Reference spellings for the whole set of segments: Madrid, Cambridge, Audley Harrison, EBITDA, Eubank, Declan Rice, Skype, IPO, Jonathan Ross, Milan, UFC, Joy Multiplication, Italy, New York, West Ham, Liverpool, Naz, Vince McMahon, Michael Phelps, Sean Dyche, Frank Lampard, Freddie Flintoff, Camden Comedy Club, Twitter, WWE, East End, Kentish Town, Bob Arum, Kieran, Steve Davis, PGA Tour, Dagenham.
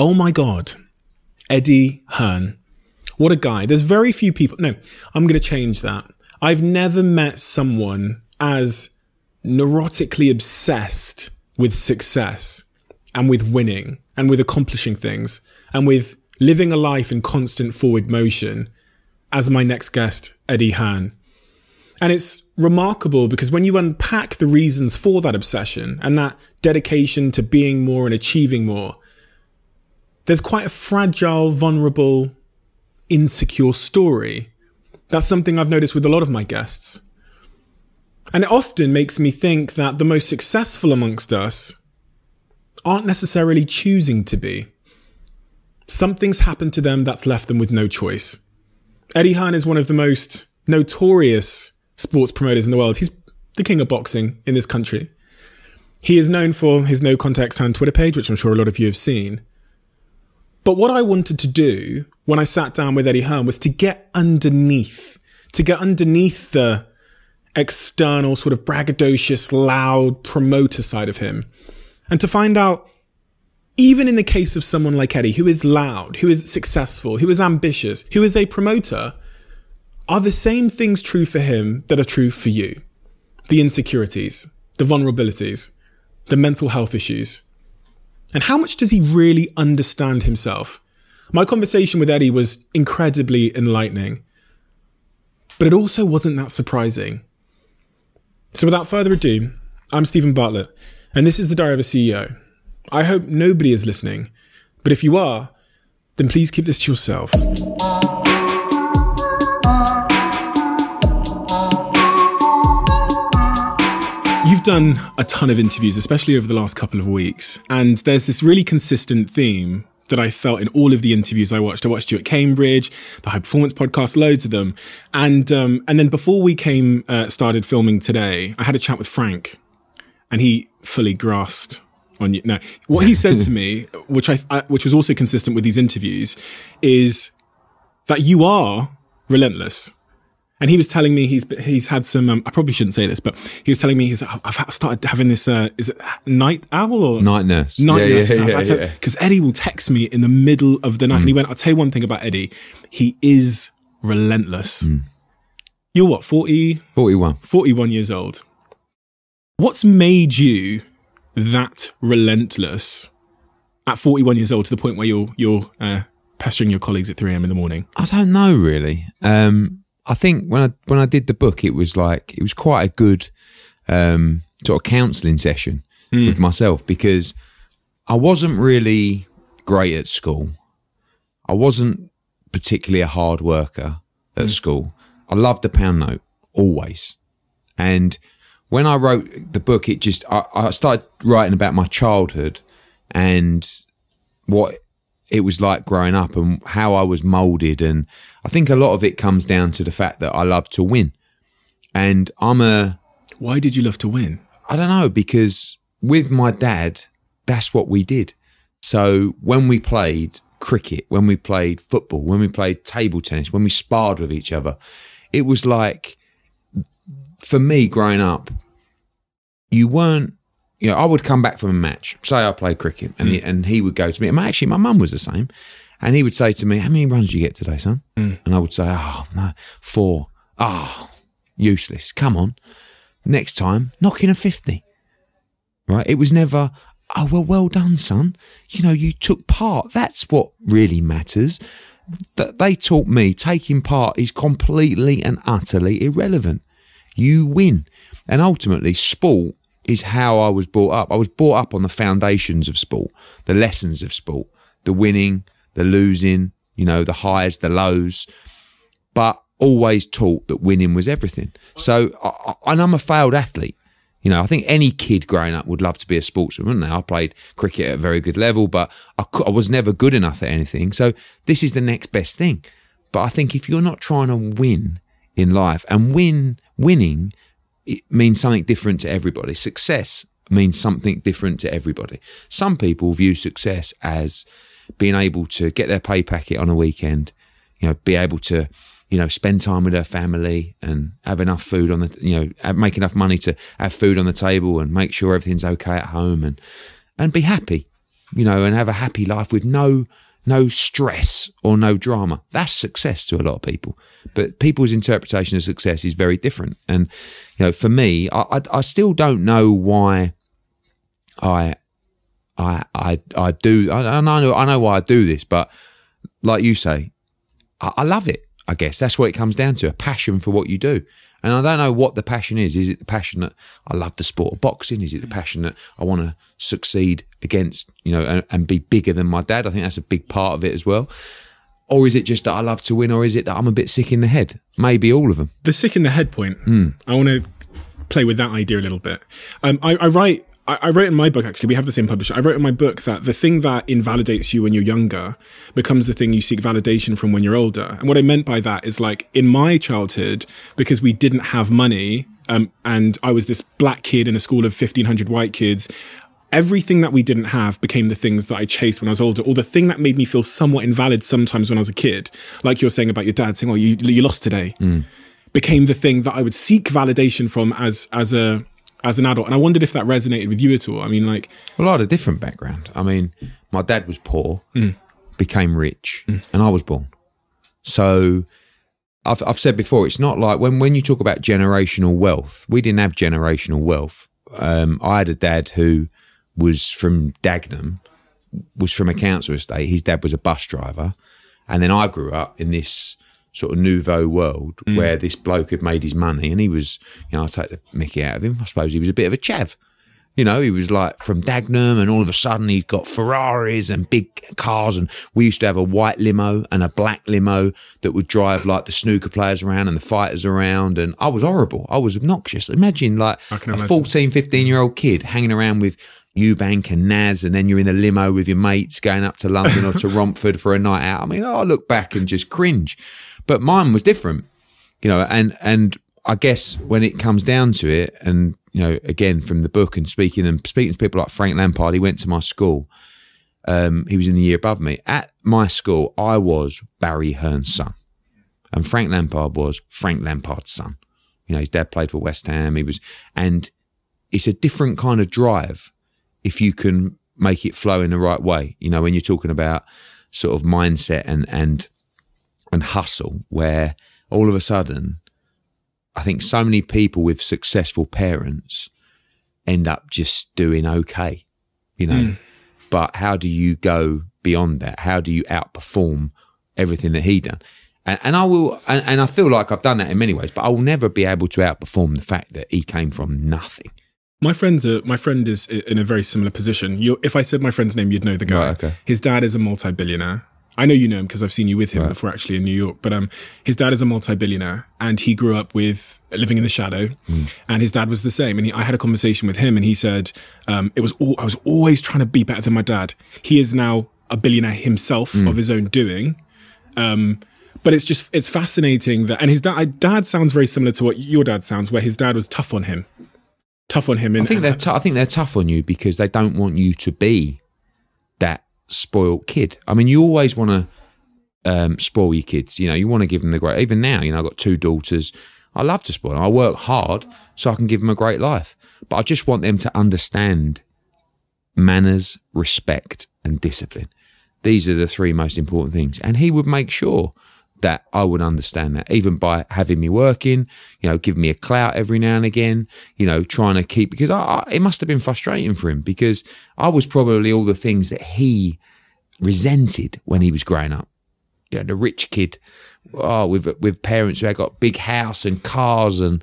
Oh my God, Eddie Hearn. What a guy. There's very few people. No, I'm going to change that. I've never met someone as neurotically obsessed with success and with winning and with accomplishing things and with living a life in constant forward motion as my next guest, Eddie Hearn. And it's remarkable because when you unpack the reasons for that obsession and that dedication to being more and achieving more, there's quite a fragile, vulnerable, insecure story. That's something I've noticed with a lot of my guests. And it often makes me think that the most successful amongst us aren't necessarily choosing to be. Something's happened to them that's left them with no choice. Eddie Hearn is one of the most notorious sports promoters in the world. He's the king of boxing in this country. He is known for his No Context Hand Twitter page, which I'm sure a lot of you have seen. But what I wanted to do when I sat down with Eddie Hearn was to get underneath, the external sort of braggadocious, loud promoter side of him. And to find out, even in the case of someone like Eddie, who is loud, who is successful, who is ambitious, who is a promoter, are the same things true for him that are true for you? The insecurities, the vulnerabilities, the mental health issues. And how much does he really understand himself? My conversation with Eddie was incredibly enlightening, but it also wasn't that surprising. So without further ado, I'm Stephen Bartlett, and this is the Diary of a CEO. I hope nobody is listening, but if you are, then please keep this to yourself. You've done a ton of interviews, especially over the last couple of weeks, and there's this really consistent theme that I felt in all of the interviews I watched. I watched you at Cambridge, the High Performance Podcast, loads of them. And then before we started filming today, I had a chat with Frank and he fully grasped on you. Now, what he said to me, which was also consistent with these interviews, is that you are relentless. And he was telling me he's had some, I probably shouldn't say this, but he was telling me I've started having this, is it night owl or? Night nurse. Night nurse. Because Eddie will text me in the middle of the night and he went, I'll tell you one thing about Eddie. He is relentless. Mm. You're what, 40? 41. 41 years old. What's made you that relentless at 41 years old to the point where you're pestering your colleagues at 3 a.m. in the morning? I don't know really. I think when I did the book, it was quite a good sort of counselling session with myself because I wasn't really great at school. I wasn't particularly a hard worker at school. I loved the pound note always. And when I wrote the book, I started writing about my childhood and what it was like growing up and how I was moulded. And I think a lot of it comes down to the fact that I love to win. And why did you love to win? I don't know, because with my dad, that's what we did. So when we played cricket, when we played football, when we played table tennis, when we sparred with each other, it was like, for me growing up, I would come back from a match. Say I played cricket, and he would go to me. And my mum was the same, and he would say to me, "How many runs did you get today, son?" Mm. And I would say, "Oh no, 4. Oh, useless. Come on, next time, knock in a 50." Right? It was never, "Oh well done, son. You know, you took part. That's what really matters." That they taught me taking part is completely and utterly irrelevant. You win, and ultimately, sport is how I was brought up. I was brought up on the foundations of sport, the lessons of sport, the winning, the losing, you know, the highs, the lows, but always taught that winning was everything. So, and I'm a failed athlete. You know, I think any kid growing up would love to be a sportsman, wouldn't they? I played cricket at a very good level, but I was never good enough at anything. So this is the next best thing. But I think if you're not trying to win in life, and winning, it means something different to everybody. Success means something different to everybody. Some people view success as being able to get their pay packet on a weekend, you know, be able to, you know, spend time with their family and have enough food on the, you know, make enough money to have food on the table and make sure everything's okay at home and be happy. you know, and have a happy life with no stress or no drama. That's success to a lot of people. But people's interpretation of success is very different. And, you know, for me, I still don't know why I do. I know why I do this, but like you say, I love it. I guess that's what it comes down to, a passion for what you do. And I don't know what the passion is. Is it the passion that I love the sport of boxing? Is it the passion that I want to succeed against, you know, and be bigger than my dad? I think that's a big part of it as well. Or is it just that I love to win? Or is it that I'm a bit sick in the head? Maybe all of them. The sick in the head point. I want to play with that idea a little bit. I wrote in my book, actually, we have the same publisher. I wrote in my book that the thing that invalidates you when you're younger becomes the thing you seek validation from when you're older. And what I meant by that is, like, in my childhood, because we didn't have money, and I was this black kid in a school of 1,500 white kids, everything that we didn't have became the things that I chased when I was older, or the thing that made me feel somewhat invalid sometimes when I was a kid. Like you're saying about your dad saying, oh, you lost today, became the thing that I would seek validation from as an adult. And I wondered if that resonated with you at all. I mean, like... Well, I had a different background. I mean, my dad was poor, became rich, and I was born. So I've said before, it's not like when you talk about generational wealth, we didn't have generational wealth. I had a dad who was from Dagenham, was from a council estate. His dad was a bus driver. And then I grew up in this sort of nouveau world where this bloke had made his money, and he was, you know, I'll take the mickey out of him, I suppose he was a bit of a chav. You know, he was like from Dagenham, and all of a sudden he's got Ferraris and big cars, and we used to have a white limo and a black limo that would drive like the snooker players around and the fighters around, and I was horrible. I was obnoxious. Imagine like a 14, 15-year-old kid hanging around with Eubank and Naz, and then you're in a limo with your mates going up to London or to Romford for a night out. I mean, I look back and just cringe. But mine was different, you know, and I guess when it comes down to it, and, you know, again, from the book and speaking to people like Frank Lampard, he went to my school. He was in the year above me. At my school, I was Barry Hearn's son, and Frank Lampard was Frank Lampard's son. You know, his dad played for West Ham. And it's a different kind of drive if you can make it flow in the right way. You know, when you're talking about sort of mindset and hustle, where all of a sudden I think so many people with successful parents end up just doing okay, you know, but how do you go beyond that? How do you outperform everything that he done? And I feel like I've done that in many ways, but I will never be able to outperform the fact that he came from nothing. My friend is in a very similar position. If I said my friend's name, you'd know the guy. Right, okay. His dad is a multi-billionaire. I know you know him because I've seen you with him before, actually, in New York. But his dad is a multi-billionaire, and he grew up with living in the shadow. And his dad was the same. And I had a conversation with him, and he said, I was always trying to be better than my dad. He is now a billionaire himself of his own doing. But it's fascinating that, and his dad sounds very similar to what your dad sounds, where his dad was tough on him. I think they're tough on you because they don't want you to be that spoiled kid. I mean, you always want to spoil your kids. You know, you want to give them the great. Even now, you know, I've got two daughters. I love to spoil them. I work hard so I can give them a great life. But I just want them to understand manners, respect, and discipline. These are the three most important things. And he would make sure that I would understand that, even by having me working, you know, giving me a clout every now and again, you know, trying to keep, because it must have been frustrating for him, because I was probably all the things that he resented when he was growing up. You know, the rich kid with parents who had got big house and cars, and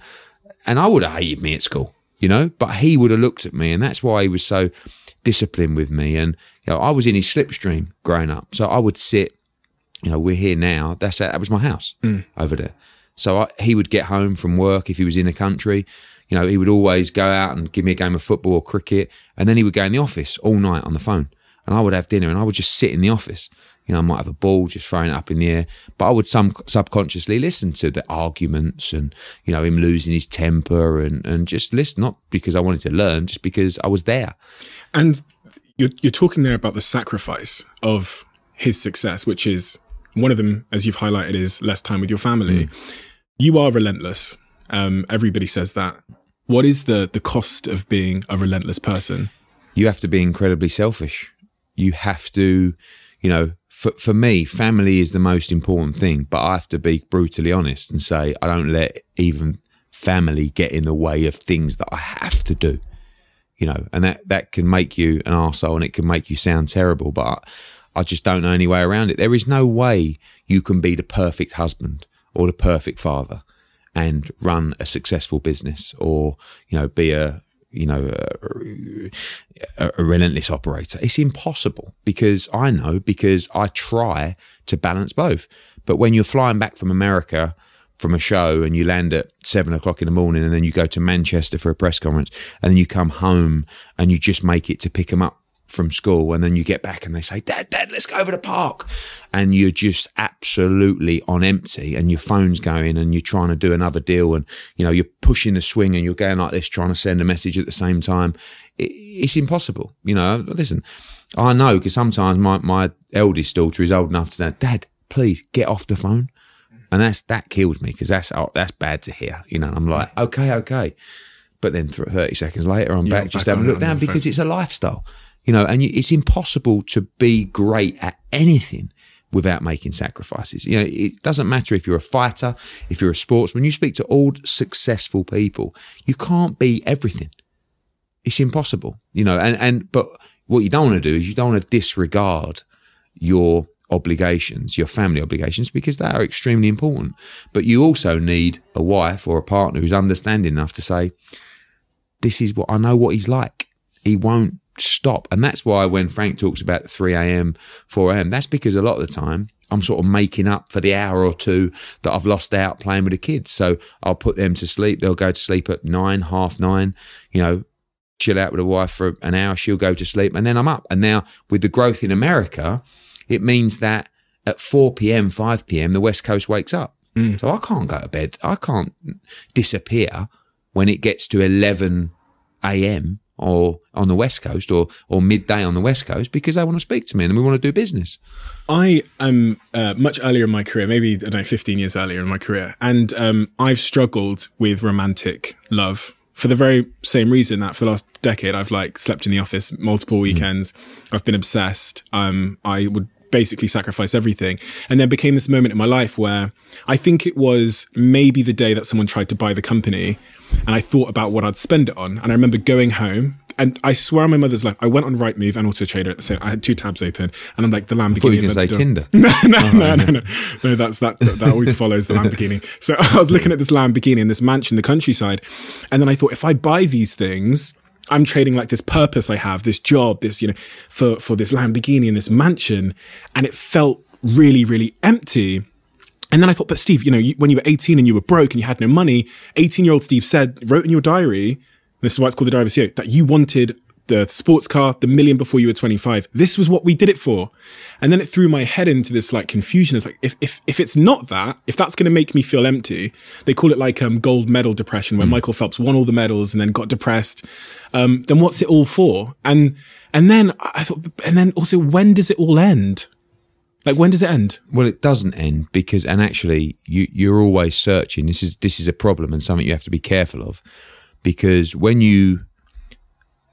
I would have hated me at school, you know, but he would have looked at me, and that's why he was so disciplined with me. And, you know, I was in his slipstream growing up, so I would sit. You know, we're here now. That was my house over there. So he would get home from work if he was in the country. You know, he would always go out and give me a game of football or cricket, and then he would go in the office all night on the phone. And I would have dinner, and I would just sit in the office. You know, I might have a ball, just throwing it up in the air, but I would subconsciously listen to the arguments and, you know, him losing his temper and just listen, not because I wanted to learn, just because I was there. And you're talking there about the sacrifice of his success, which is... one of them, as you've highlighted, is less time with your family. You are relentless. Everybody says that. What is the cost of being a relentless person? You have to be incredibly selfish. You have to, you know, for me, family is the most important thing, but I have to be brutally honest and say I don't let even family get in the way of things that I have to do, you know, and that can make you an arsehole and it can make you sound terrible, but I just don't know any way around it. There is no way you can be the perfect husband or the perfect father and run a successful business or, you know, be a relentless operator. It's impossible because I try to balance both. But when you're flying back from America from a show and you land at 7 o'clock in the morning and then you go to Manchester for a press conference and then you come home and you just make it to pick them up from school and then you get back and they say, Dad, let's go over to the park. And you're just absolutely on empty and your phone's going and you're trying to do another deal and, you know, you're pushing the swing and you're going like this, trying to send a message at the same time. It's impossible. You know, listen, I know because sometimes my eldest daughter is old enough to say, Dad, please get off the phone. And that kills me because that's bad to hear. You know, and I'm like, okay. But then 30 seconds later, I'm back just having a look down because it's a lifestyle. You know, and it's impossible to be great at anything without making sacrifices. You know, it doesn't matter if you're a fighter, if you're a sportsman. You speak to all successful people. You can't be everything. It's impossible. You know, but what you don't want to do is you don't want to disregard your obligations, your family obligations, because they are extremely important. But you also need a wife or a partner who's understanding enough to say, this is what I know what he's like. He won't stop. And that's why when Frank talks about 3am, 4am, that's because a lot of the time I'm sort of making up for the hour or two that I've lost out playing with the kids. So I'll put them to sleep. They'll go to sleep at 9, half 9, you know, chill out with the wife for an hour. She'll go to sleep and then I'm up. And now with the growth in America, it means that at 4pm, 5pm, the West Coast wakes up. Mm. So I can't go to bed. I can't disappear when it gets to 11am or on the West Coast or midday on the West Coast because they want to speak to me and we want to do business. I am much earlier in my career, maybe, I don't know, 15 years earlier in my career. And I've struggled with romantic love for the very same reason that for the last decade, I've like slept in the office multiple weekends. Mm. I've been obsessed. I would basically sacrifice everything. And there became this moment in my life where I think it was maybe the day that someone tried to buy the company and I thought about what I'd spend it on. And I remember going home and I swear on my mother's life, I went on Rightmove and Auto Trader at the same time. I had 2 tabs open and I'm like, the Lamborghini. I thought you were going to say Tinder. No. That always follows the Lamborghini. So I was looking at this Lamborghini in this mansion in the countryside. And then I thought, if I buy these things, I'm trading like this purpose I have, this job, this, you know, for this Lamborghini and this mansion. And it felt really, really empty. And then I thought, but Steve, you know, when you were 18 and you were broke and you had no money, 18-year-old Steve wrote in your diary, this is why it's called the Diary of a CEO, that you wanted the sports car, the million before you were 25. This was what we did it for. And then it threw my head into this like confusion. It's like, if it's not that, if that's going to make me feel empty, they call it like gold medal depression where Michael Phelps won all the medals and then got depressed. Then what's it all for? And then I thought, and then also, when does it all end? Like, when does it end? Well, it doesn't end because, and actually you're always searching. This is a problem and something you have to be careful of because when you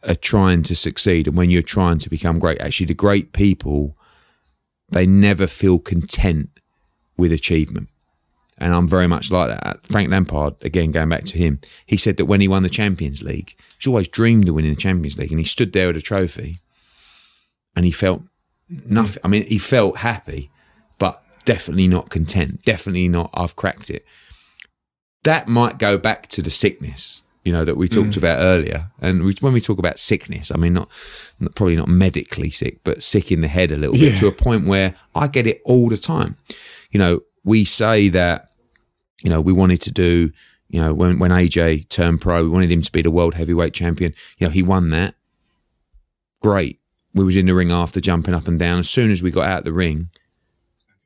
are trying to succeed and when you're trying to become great, actually the great people, they never feel content with achievement. And I'm very much like that. Frank Lampard, again, going back to him, he said that when he won the Champions League, he's always dreamed of winning the Champions League and he stood there with a trophy and he felt nothing. I mean, he felt happy, but definitely not content. Definitely not, I've cracked it. That might go back to the sickness, you know, that we talked about earlier. And when we talk about sickness, I mean, probably not medically sick, but sick in the head a little bit to a point where I get it all the time. You know, we say that, you know, we wanted to do, you know, when AJ turned pro, we wanted him to be the world heavyweight champion. You know, he won that. Great. We was in the ring after, jumping up and down. As soon as we got out of the ring,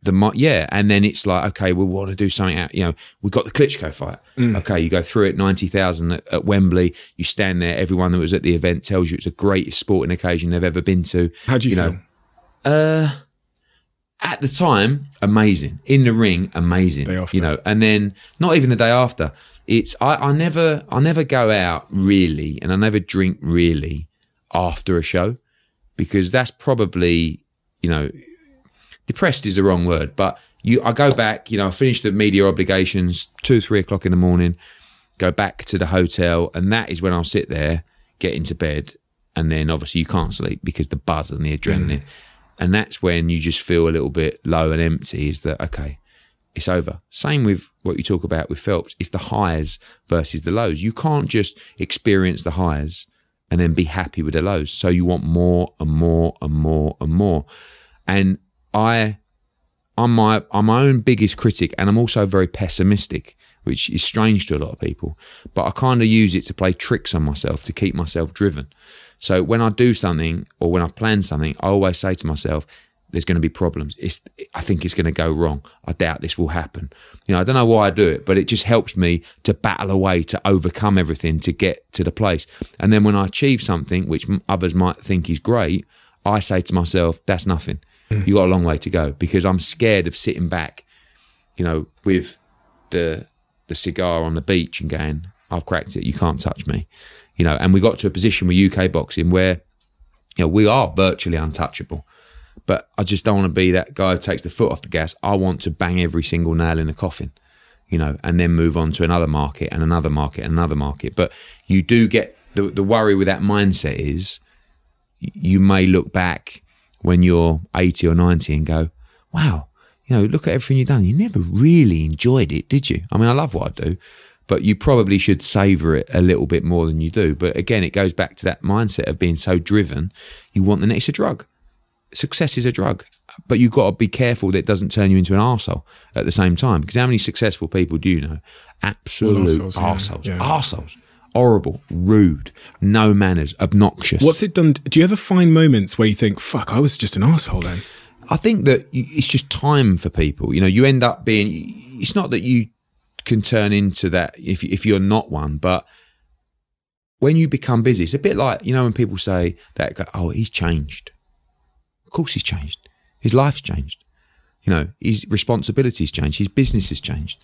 and then it's like, okay, we want to do something out. You know, we got the Klitschko fight. Mm. Okay, you go through it, 90,000 at Wembley. You stand there. Everyone that was at the event tells you it's the greatest sporting occasion they've ever been to. How do you feel? At the time, amazing. In the ring, amazing. Day after. You know, and then not even the day after. It's I never go out really, and I never drink really after a show. because that's probably, you know, depressed is the wrong word, but I go back, you know, I finish the media obligations, 2-3 o'clock in the morning, go back to the hotel, and that is when I'll sit there, get into bed, and then obviously you can't sleep because the buzz and the adrenaline. And that's when you just feel a little bit low and empty, is that, okay, it's over. Same with what you talk about with Phelps. It's the highs versus the lows. You can't just experience the highs and then be happy with the lows. So you want more and more and more and more. And I'm my own biggest critic, and I'm also very pessimistic, which is strange to a lot of people. But I kind of use it to play tricks on myself, to keep myself driven. So when I do something or when I plan something, I always say to myself, there's going to be problems. I think it's going to go wrong. I doubt this will happen. You know, I don't know why I do it, but it just helps me to battle away, to overcome everything, to get to the place. And then when I achieve something, which others might think is great, I say to myself, that's nothing. You got a long way to go, because I'm scared of sitting back, you know, with the cigar on the beach and going, I've cracked it. You can't touch me. You know, and we got to a position with UK boxing where, you know, we are virtually untouchable. But I just don't want to be that guy who takes the foot off the gas. I want to bang every single nail in the coffin, you know, and then move on to another market and another market and another market. But you do get the worry with that mindset is you may look back when you're 80 or 90 and go, wow, you know, look at everything you've done. You never really enjoyed it, did you? I mean, I love what I do, but you probably should savor it a little bit more than you do. But again, it goes back to that mindset of being so driven. You want the next drug. Success is a drug, but you've got to be careful that it doesn't turn you into an arsehole at the same time. Because how many successful people do you know? Absolute arseholes. Yeah. Arseholes. Horrible, rude, no manners, obnoxious. What's it done? Do you ever find moments where you think, fuck, I was just an arsehole then? I think that it's just time for people. You know, you end up being, it's not that you can turn into that if you're not one, but when you become busy, it's a bit like, you know, when people say that, oh, he's changed. Of course he's changed. His life's changed. You know, his responsibilities changed. His business has changed.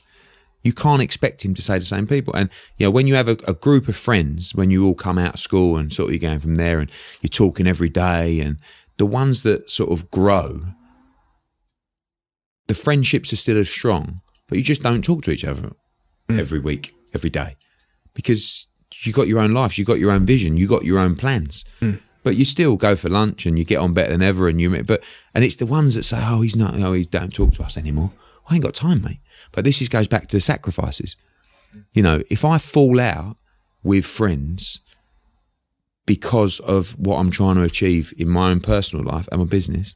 You can't expect him to say the same people. And, you know, when you have a group of friends, when you all come out of school and sort of you're going from there and you're talking every day, and the ones that sort of grow, the friendships are still as strong, but you just don't talk to each other every week, every day, because you got your own lives, you got your own vision, you got your own plans. But you still go for lunch and you get on better than ever, and it's the ones that say, oh, he don't talk to us anymore. I ain't got time, mate. But this goes back to the sacrifices. You know, if I fall out with friends because of what I'm trying to achieve in my own personal life and my business,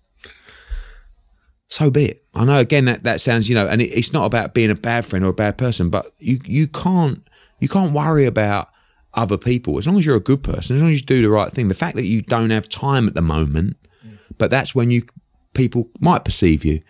so be it. I know, again, that sounds, you know, and it's not about being a bad friend or a bad person, but you can't worry about other people. As long as you're a good person, as long as you do the right thing, the fact that you don't have time at the moment, but that's when people might perceive you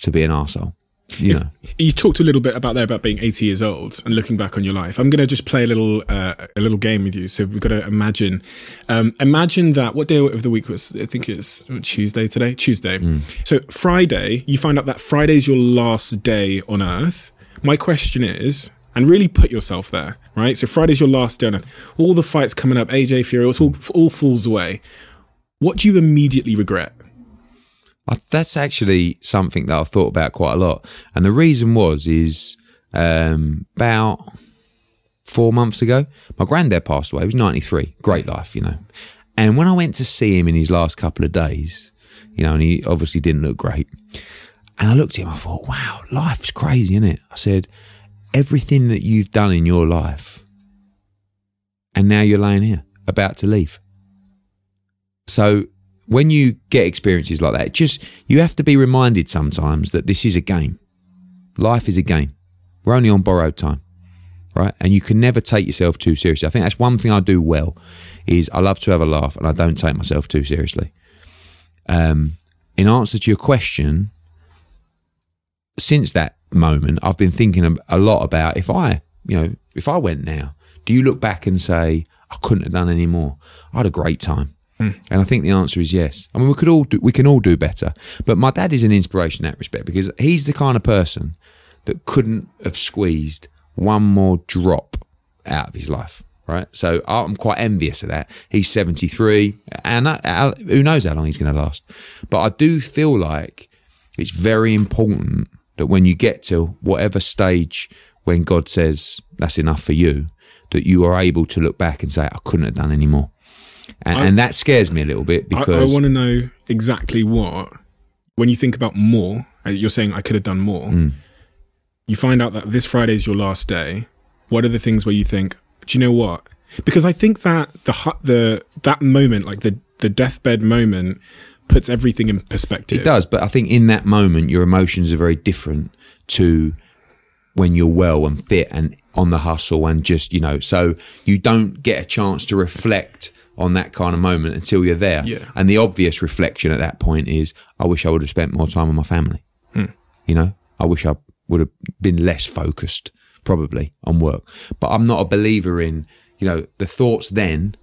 to be an arsehole. You talked a little bit about being 80 years old and looking back on your life. I'm going to just play a little game with you. So we've got to imagine that, what day of the week was? I think it's Tuesday today. Tuesday. So Friday, you find out that Friday's your last day on earth. My question is, and really put yourself there, right? So Friday's your last day on earth. All the fights coming up, AJ Fury, all falls away. What do you immediately regret? That's actually something that I've thought about quite a lot. And the reason is about 4 months ago, my granddad passed away. He was 93. Great life, you know. And when I went to see him in his last couple of days, you know, and he obviously didn't look great. And I looked at him, I thought, wow, life's crazy, isn't it? I said, everything that you've done in your life, and now you're laying here about to leave. So when you get experiences like that, you have to be reminded sometimes that this is a game. Life is a game. We're only on borrowed time, right? And you can never take yourself too seriously. I think that's one thing I do well, is I love to have a laugh and I don't take myself too seriously. In answer to your question, since that moment, I've been thinking a lot about if I went now, do you look back and say, I couldn't have done any more? I had a great time. And I think the answer is yes. I mean, we can all do better. But my dad is an inspiration in that respect, because he's the kind of person that couldn't have squeezed one more drop out of his life. right? So I'm quite envious of that. He's 73, and who knows how long he's going to last. But I do feel like it's very important that when you get to whatever stage when God says that's enough for you, that you are able to look back and say, I couldn't have done any more. And that scares me a little bit, because I want to know exactly what, when you think about more, you're saying I could have done more. Mm. You find out that this Friday is your last day. What are the things where you think, do you know what? Because I think that that moment, like the deathbed moment, puts everything in perspective. It does, but I think in that moment, your emotions are very different to when you're well and fit and on the hustle and just, you know, so you don't get a chance to reflect on that kind of moment until you're there. Yeah. And the obvious reflection at that point is, I wish I would have spent more time with my family. Hmm. You know, I wish I would have been less focused probably on work. But I'm not a believer in, you know, the thoughts then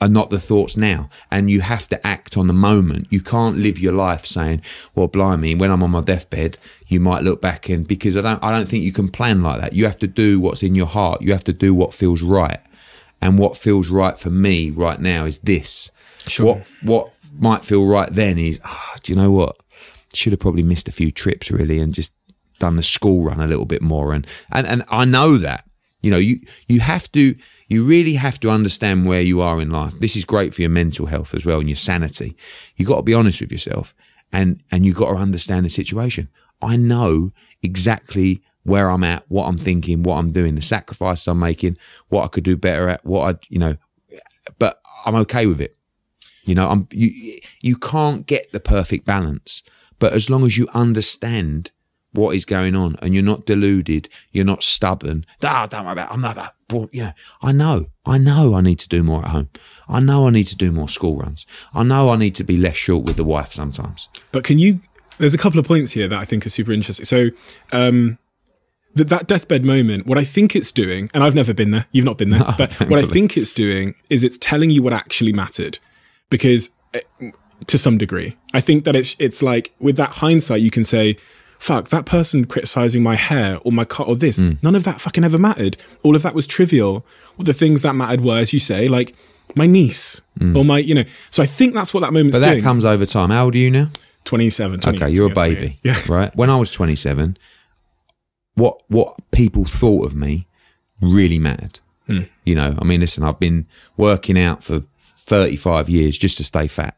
are not the thoughts now. And you have to act on the moment. You can't live your life saying, well, blimey, when I'm on my deathbed, you might look back and, because I don't think you can plan like that. You have to do what's in your heart. You have to do what feels right. And what feels right for me right now is this. Sure. What might feel right then is, do you know what? Should have probably missed a few trips really and just done the school run a little bit more. And I know that. You know, you really have to understand where you are in life. This is great for your mental health as well and your sanity. You got to be honest with yourself and you got to understand the situation. I know exactly where I'm at, what I'm thinking, what I'm doing, the sacrifice I'm making, what I could do better at, but I'm okay with it. You know, you can't get the perfect balance, but as long as you understand what is going on and you're not deluded, you're not stubborn. Don't worry about it. I'm not that. You know, I know I need to do more at home. I know I need to do more school runs. I know I need to be less short with the wife sometimes. But there's a couple of points here that I think are super interesting. So that deathbed moment, what I think it's doing, and I've never been there, you've not been there, but thankfully. What I think it's doing is it's telling you what actually mattered, because to some degree, I think that it's like, with that hindsight, you can say, fuck, that person criticizing my hair or my cut or this, none of that fucking ever mattered. All of that was trivial. The things that mattered were, as you say, like my niece or my, you know, so I think that's what that moment's doing. But that comes over time. How old are you now? 27. Okay, you're a baby, yeah. Right? When I was 27, what people thought of me really mattered. Mm. You know, I mean, listen, I've been working out for 35 years just to stay fat.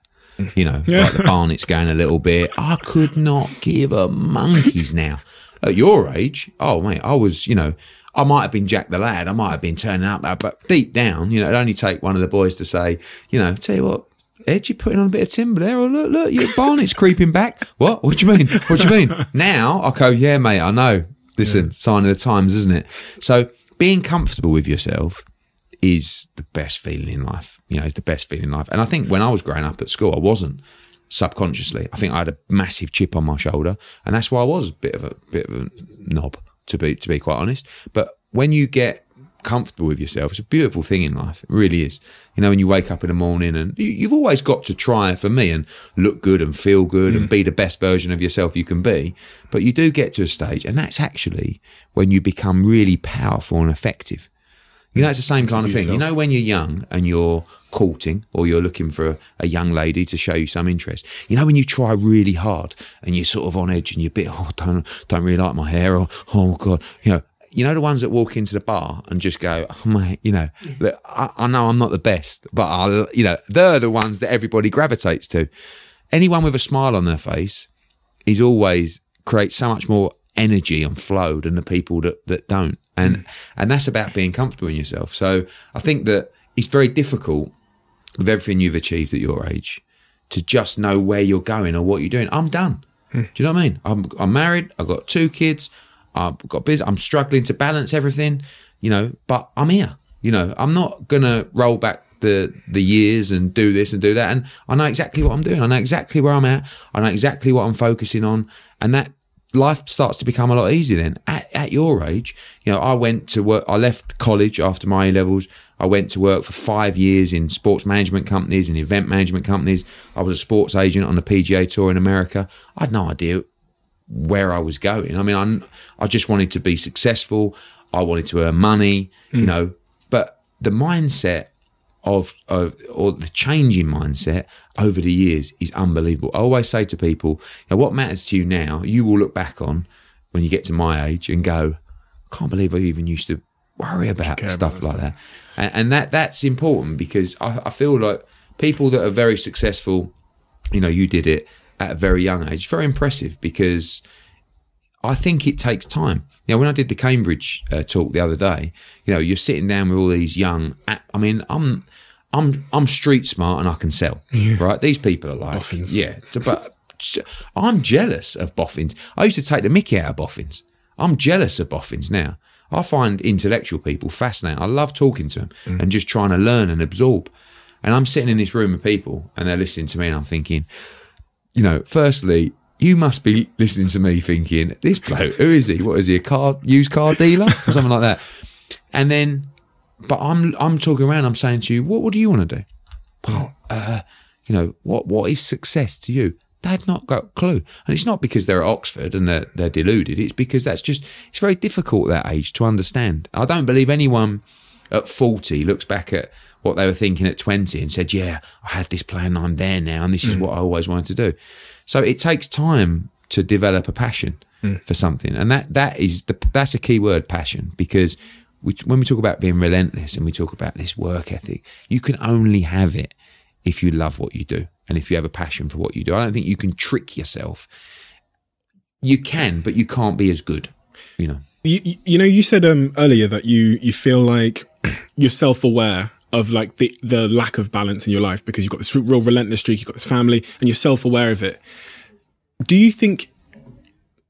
You know, yeah. Like the Barnett's going a little bit. I could not give a monkeys now. At your age, oh, mate, I was, you know, I might have been Jack the Lad. I might have been turning up that, but deep down, you know, it'd only take one of the boys to say, you know, tell you what, Ed, you're putting on a bit of timber there. Oh, look, your Barnett's creeping back. What? What do you mean? Now, I go, yeah, mate, I know. Listen, sign of the times, isn't it? So being comfortable with yourself is the best feeling in life. You know, it's the best feeling in life. And I think when I was growing up at school, I wasn't subconsciously. I think I had a massive chip on my shoulder, and that's why I was a bit of a knob, to be quite honest. But when you get comfortable with yourself, it's a beautiful thing in life. It really is. You know, when you wake up in the morning and you've always got to try, for me, and look good and feel good and be the best version of yourself you can be. But you do get to a stage, and that's actually when you become really powerful and effective. You know, it's the same kind of thing. You know, when you're young and you're courting or you're looking for a young lady to show you some interest, you know, when you try really hard and you're sort of on edge and you're a bit, oh, don't really like my hair, or, oh, God, you know, the ones that walk into the bar and just go, oh, mate, you know, look, I know I'm not the best, but I'll, you know, they're the ones that everybody gravitates to. Anyone with a smile on their face is always creates so much more energy and flow than the people that don't. And that's about being comfortable in yourself. So I think that it's very difficult with everything you've achieved at your age to just know where you're going or what you're doing. I'm done. Do you know what I mean? I'm married. I've got 2 kids. I've got business. I'm struggling to balance everything, you know, but I'm here. You know, I'm not going to roll back the years and do this and do that. And I know exactly what I'm doing. I know exactly where I'm at. I know exactly what I'm focusing on. And that life starts to become a lot easier then. At your age, you know, I went to work. I left college after my A-levels. I went to work for 5 years in sports management companies and event management companies. I was a sports agent on the PGA Tour in America. I had no idea where I was going. I mean, I just wanted to be successful. I wanted to earn money, you know, but the mindset or the change in mindset over the years is unbelievable. I always say to people, now, what matters to you now, you will look back on when you get to my age and go, I can't believe I even used to worry about stuff like that. And that's important, because I feel like people that are very successful, you know, you did it at a very young age, very impressive, because I think it takes time. Now, when I did the Cambridge talk the other day, you know, you're sitting down with all these young, I mean, I'm street smart and I can sell, right? These people are like, boffins. Yeah, but I'm jealous of boffins. I used to take the mickey out of boffins. I'm jealous of boffins now. I find intellectual people fascinating. I love talking to them and just trying to learn and absorb. And I'm sitting in this room of people and they're listening to me and I'm thinking, you know, firstly, you must be listening to me thinking, this bloke, who is he? What is he, used car dealer or something like that? And then, but I'm talking around, I'm saying to you, what do you want to do? Well, you know, what is success to you? They've not got a clue. And it's not because they're at Oxford and they're deluded. It's because that's just, it's very difficult at that age to understand. I don't believe anyone at 40 looks back at what they were thinking at 20 and said, yeah, I had this plan, I'm there now, and this is what I always wanted to do. So it takes time to develop a passion for something. And that's a key word, passion, because when we talk about being relentless and we talk about this work ethic, you can only have it if you love what you do and if you have a passion for what you do. I don't think you can trick yourself. You can, but you can't be as good, you know. You said earlier that you feel like you're self-aware of like the lack of balance in your life because you've got this real relentless streak, you've got this family, and you're self-aware of it. Do you think,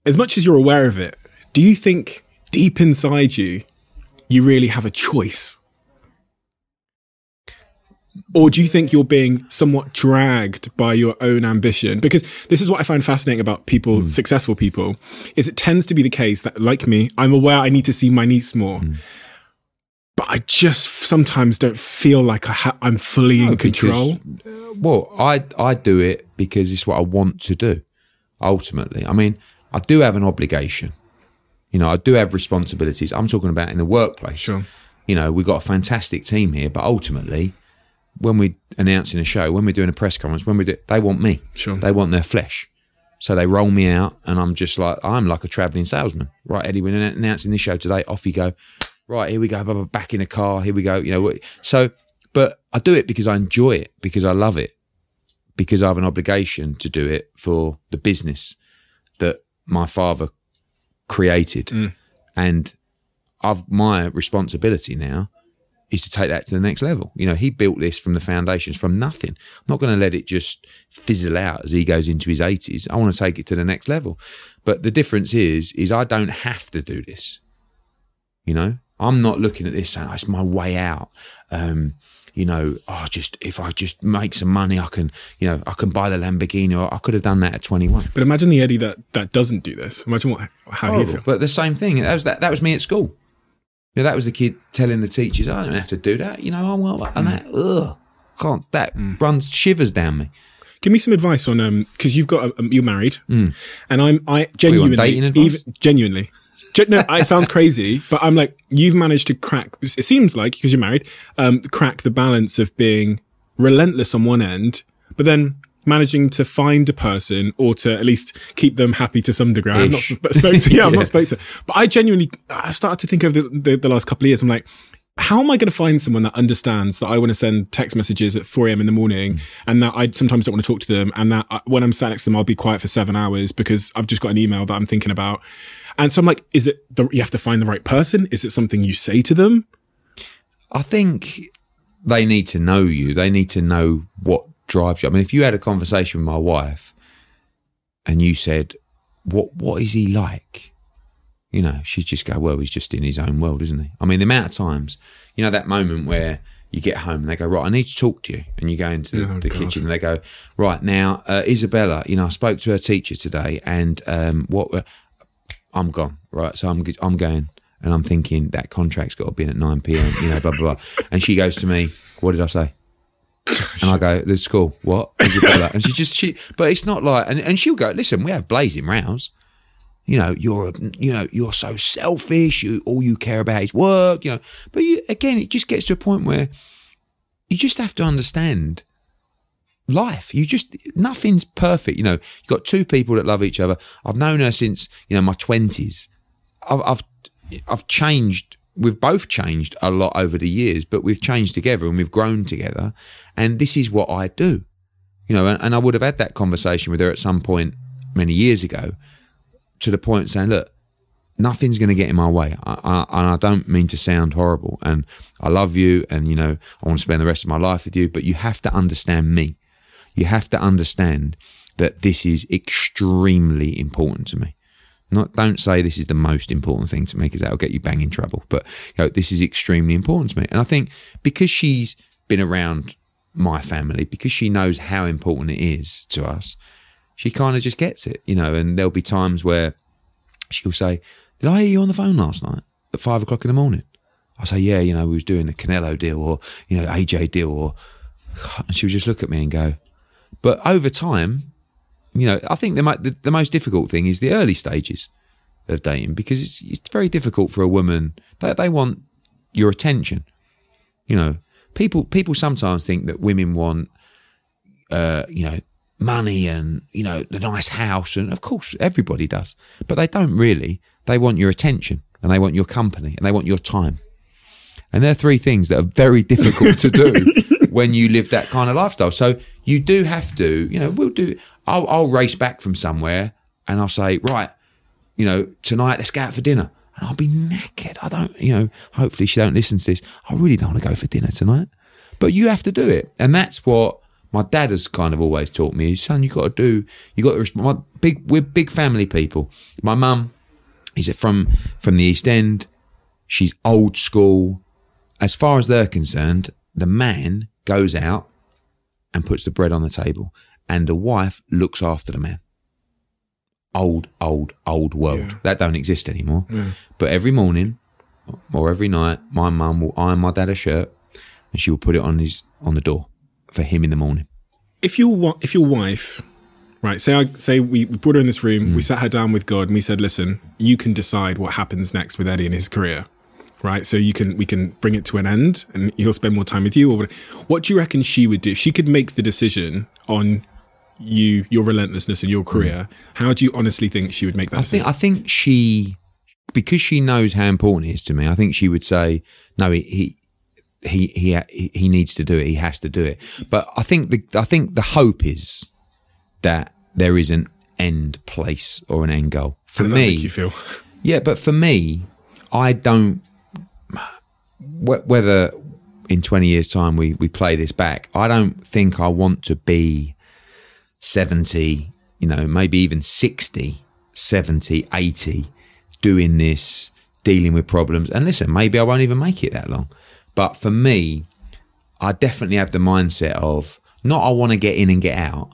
as much as you're aware of it, do you think deep inside you really have a choice? Or do you think you're being somewhat dragged by your own ambition? Because this is what I find fascinating about people, successful people, is it tends to be the case that, like me, I'm aware I need to see my niece more. But I just sometimes don't feel like I'm fully in control. Well, I do it because it's what I want to do, ultimately. I mean, I do have an obligation. You know, I do have responsibilities. I'm talking about in the workplace. Sure. You know, we've got a fantastic team here, but ultimately, when we're announcing a show, when we're doing a press conference, they want me. Sure. They want their flesh. So they roll me out and I'm like a travelling salesman. Right, Eddie, we're announcing this show today. Off you go. Right, here we go. Blah, blah, back in the car. Here we go. You know, so, but I do it because I enjoy it, because I love it, because I have an obligation to do it for the business that my father created. And my responsibility now is to take that to the next level. You know, he built this from the foundations, from nothing. I'm not going to let it just fizzle out as he goes into his 80s. I want to take it to the next level. But the difference is I don't have to do this. You know, I'm not looking at this saying, it's my way out. You know, if I just make some money, I can buy the Lamborghini, or I could have done that at 21. But imagine the Eddie that doesn't do this. Imagine how he feels. But the same thing, that was me at school. You know, that was the kid telling the teachers, I don't have to do that. You know, I want that. And that runs shivers down me. Give me some advice on, because you've got, you're married. And I genuinely, dating advice? Genuinely. No, it sounds crazy, but I'm like, you've managed to crack, it seems like, because you're married, crack the balance of being relentless on one end, but then managing to find a person or to at least keep them happy to some degree. I've not spoken to. But I genuinely, I started to think over the last couple of years, I'm like, how am I going to find someone that understands that I want to send text messages at 4 a.m. in the morning and that I sometimes don't want to talk to them, and that when I'm sat next to them, I'll be quiet for 7 hours because I've just got an email that I'm thinking about. And so I'm like, is it you have to find the right person? Is it something you say to them? I think they need to know you. They need to know what drives you. I mean, if you had a conversation with my wife and you said, what is he like? You know, she'd just go, well, he's just in his own world, isn't he? I mean, the amount of times, you know, that moment where you get home and they go, right, I need to talk to you. And you go into the kitchen and they go, right, now, Isabella, you know, I spoke to her teacher today and I'm gone, right? So I'm going and I'm thinking that contract's got to be in at 9 p.m, you know, blah, blah, blah. And she goes to me, what did I say? And I go, the school, what? Isabella. And she but it's not like, and she'll go, listen, we have blazing rows. you know, you're so selfish, all you care about is work, you know. But again, it just gets to a point where you just have to understand life. Nothing's perfect, you know. You've got two people that love each other. I've known her since, you know, my 20s. I've changed. We've both changed a lot over the years, but we've changed together and we've grown together. And this is what I do, you know. And I would have had that conversation with her at some point many years ago, to the point saying, look, nothing's going to get in my way. I don't mean to sound horrible, and I love you, and, you know, I want to spend the rest of my life with you, but you have to understand me. You have to understand that this is extremely important to me. Don't say this is the most important thing to me, because that'll get you bang in trouble. But, you know, this is extremely important to me. And I think because she's been around my family, because she knows how important it is to us, she kind of just gets it, you know. And there'll be times where she'll say, did I hear you on the phone last night at 5 o'clock in the morning? I say, yeah, you know, we was doing the Canelo deal, or, you know, AJ deal, or, and she'll just look at me and go. But over time, you know, I think the most difficult thing is the early stages of dating, because it's very difficult for a woman. They want your attention. You know, people sometimes think that women want, you know, money and, you know, the nice house, and of course everybody does, but they don't really. They want your attention, and they want your company, and they want your time. And they're three things that are very difficult to do when you live that kind of lifestyle. So you do have to, you know, I'll race back from somewhere and I'll say, right, you know, tonight let's go out for dinner. And I'll be knackered. I don't, you know, hopefully she don't listen to this. I really don't want to go for dinner tonight. But you have to do it. And that's what my dad has kind of always taught me, is, son, we're big family people. My mum is from the East End. She's old school. As far as they're concerned, the man goes out and puts the bread on the table, and the wife looks after the man. Old world. Yeah. That don't exist anymore. Yeah. But every morning or every night, my mum will iron my dad a shirt, and she will put it on the door for him in the morning. If your wife, right, say we brought her in this room, we sat her down with God, and we said, listen, you can decide what happens next with Eddie and his career. Right, so we can bring it to an end, and he'll spend more time with you. Or what do you reckon she would do if she could make the decision on you, your relentlessness and your career? How do you honestly think she would make that decision? I think she, because she knows how important it is to me, I think she would say, no, he needs to do it. He has to do it. But I think the hope is that there is an end place or an end goal. For me, how does that make you feel? Yeah, but for me, I don't. Whether in 20 years' time we play this back, I don't think I want to be 70, you know, maybe even 60, 70, 80, doing this, dealing with problems. And listen, maybe I won't even make it that long. But for me, I definitely have the mindset of not I want to get in and get out,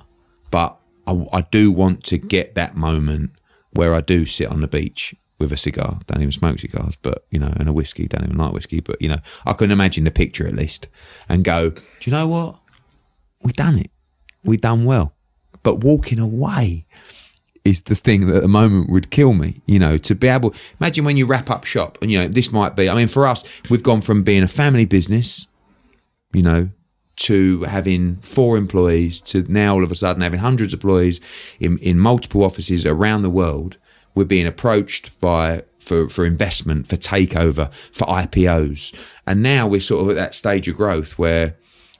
but I do want to get that moment where I do sit on the beach with a cigar, don't even smoke cigars, but, you know, and a whiskey, don't even like whiskey, but, you know, I can imagine the picture at least, and go, do you know what? We've done it. We've done well. But walking away is the thing that at the moment would kill me, you know, to be able, imagine when you wrap up shop, and, you know, this might be, I mean, for us, we've gone from being a family business, you know, to having 4 employees, to now all of a sudden having hundreds of employees in multiple offices around the world. We're being approached for investment, for takeover, for IPOs. And now we're sort of at that stage of growth where,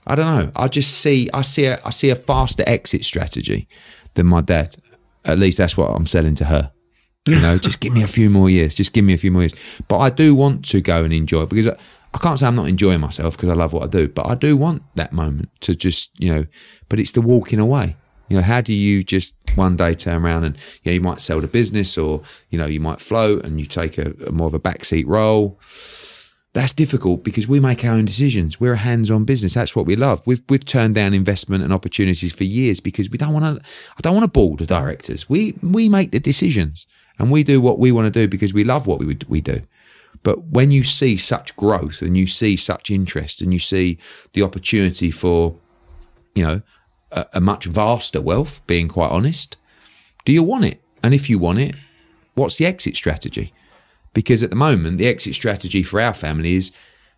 I don't know, I see a faster exit strategy than my dad. At least that's what I'm selling to her. You know, just give me a few more years. But I do want to go and enjoy, because I can't say I'm not enjoying myself, because I love what I do, but I do want that moment to just, you know, but it's the walking away. You know, how do you just one day turn around and, you know, you might sell the business, or, you know, you might float and you take a more of a backseat role. That's difficult, because we make our own decisions. We're a hands-on business. That's what we love. We've turned down investment and opportunities for years because I don't want to board the directors. We make the decisions, and we do what we want to do because we love what we do. But when you see such growth, and you see such interest, and you see the opportunity for, you know, a much vaster wealth, being quite honest, do you want it? And if you want it, What's the exit strategy? Because at the moment, the exit strategy for our family is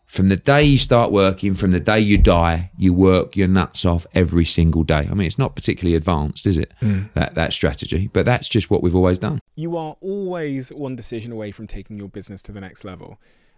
from the day you start working, from the day you die, you work your nuts off every single day. I mean, it's not particularly advanced, is it? That strategy, but that's just what we've always done. You are always one decision away from taking your business to the next level.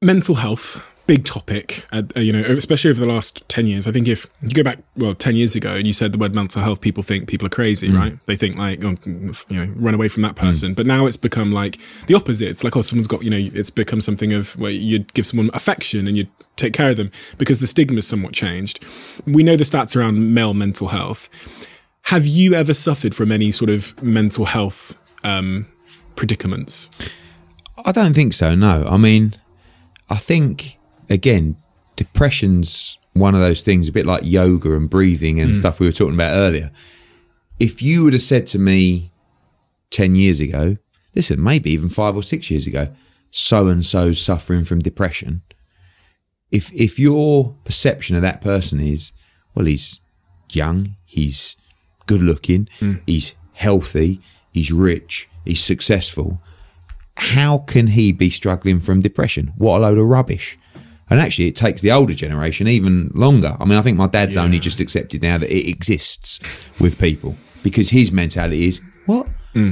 Mental health, big topic, especially over the last 10 years. I think if you go back, 10 years ago, and you said the word mental health, people think people are crazy, right? They think like, run away from that person. But now it's become like the opposite. It's like, someone's got, it's become something of where you'd give someone affection and you'd take care of them because the stigma's somewhat changed. We know the stats around male mental health. Have you ever suffered from any sort of mental health predicaments? I don't think so, no. I think, again, depression's one of those things, a bit like yoga and breathing and stuff we were talking about earlier. If you would have said to me 10 years ago, listen, maybe even 5 or 6 years ago, so-and-so's suffering from depression, if your perception of that person is, well, he's young, he's good-looking, he's healthy, he's rich, he's successful, how can he be struggling from depression? What a load of rubbish. And actually, it takes the older generation even longer. I think my dad's only just accepted now that it exists with people because his mentality is, what?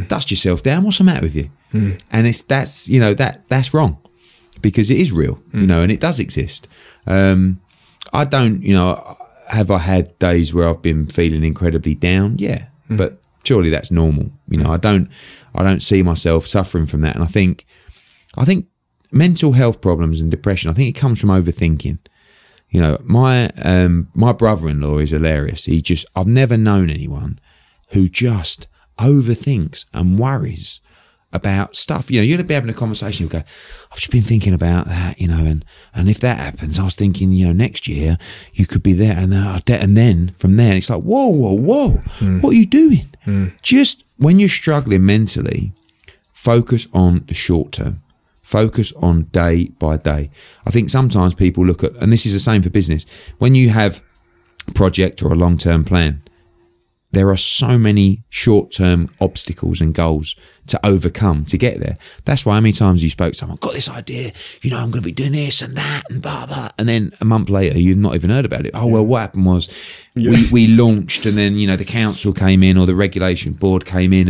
Dust yourself down. What's the matter with you? And that's wrong because it is real, and it does exist. Have I had days where I've been feeling incredibly down? Yeah, but surely that's normal. I don't see myself suffering from that. And I think mental health problems and depression, I think it comes from overthinking. My my brother-in-law is hilarious. I've never known anyone who just overthinks and worries about stuff. You'll be having a conversation, you'll go, I've just been thinking about that, and if that happens, I was thinking, next year you could be there and then from there, and it's like, whoa, what are you doing? Just when you're struggling mentally, focus on the short term. Focus on day by day. I think sometimes people look at, and this is the same for business, when you have a project or a long-term plan, there are so many short-term obstacles and goals to overcome to get there. That's why how many times you spoke to someone, got this idea, I'm going to be doing this and that and blah, blah. And then a month later, you've not even heard about it. Oh, well, what happened was we launched and then, the council came in or the regulation board came in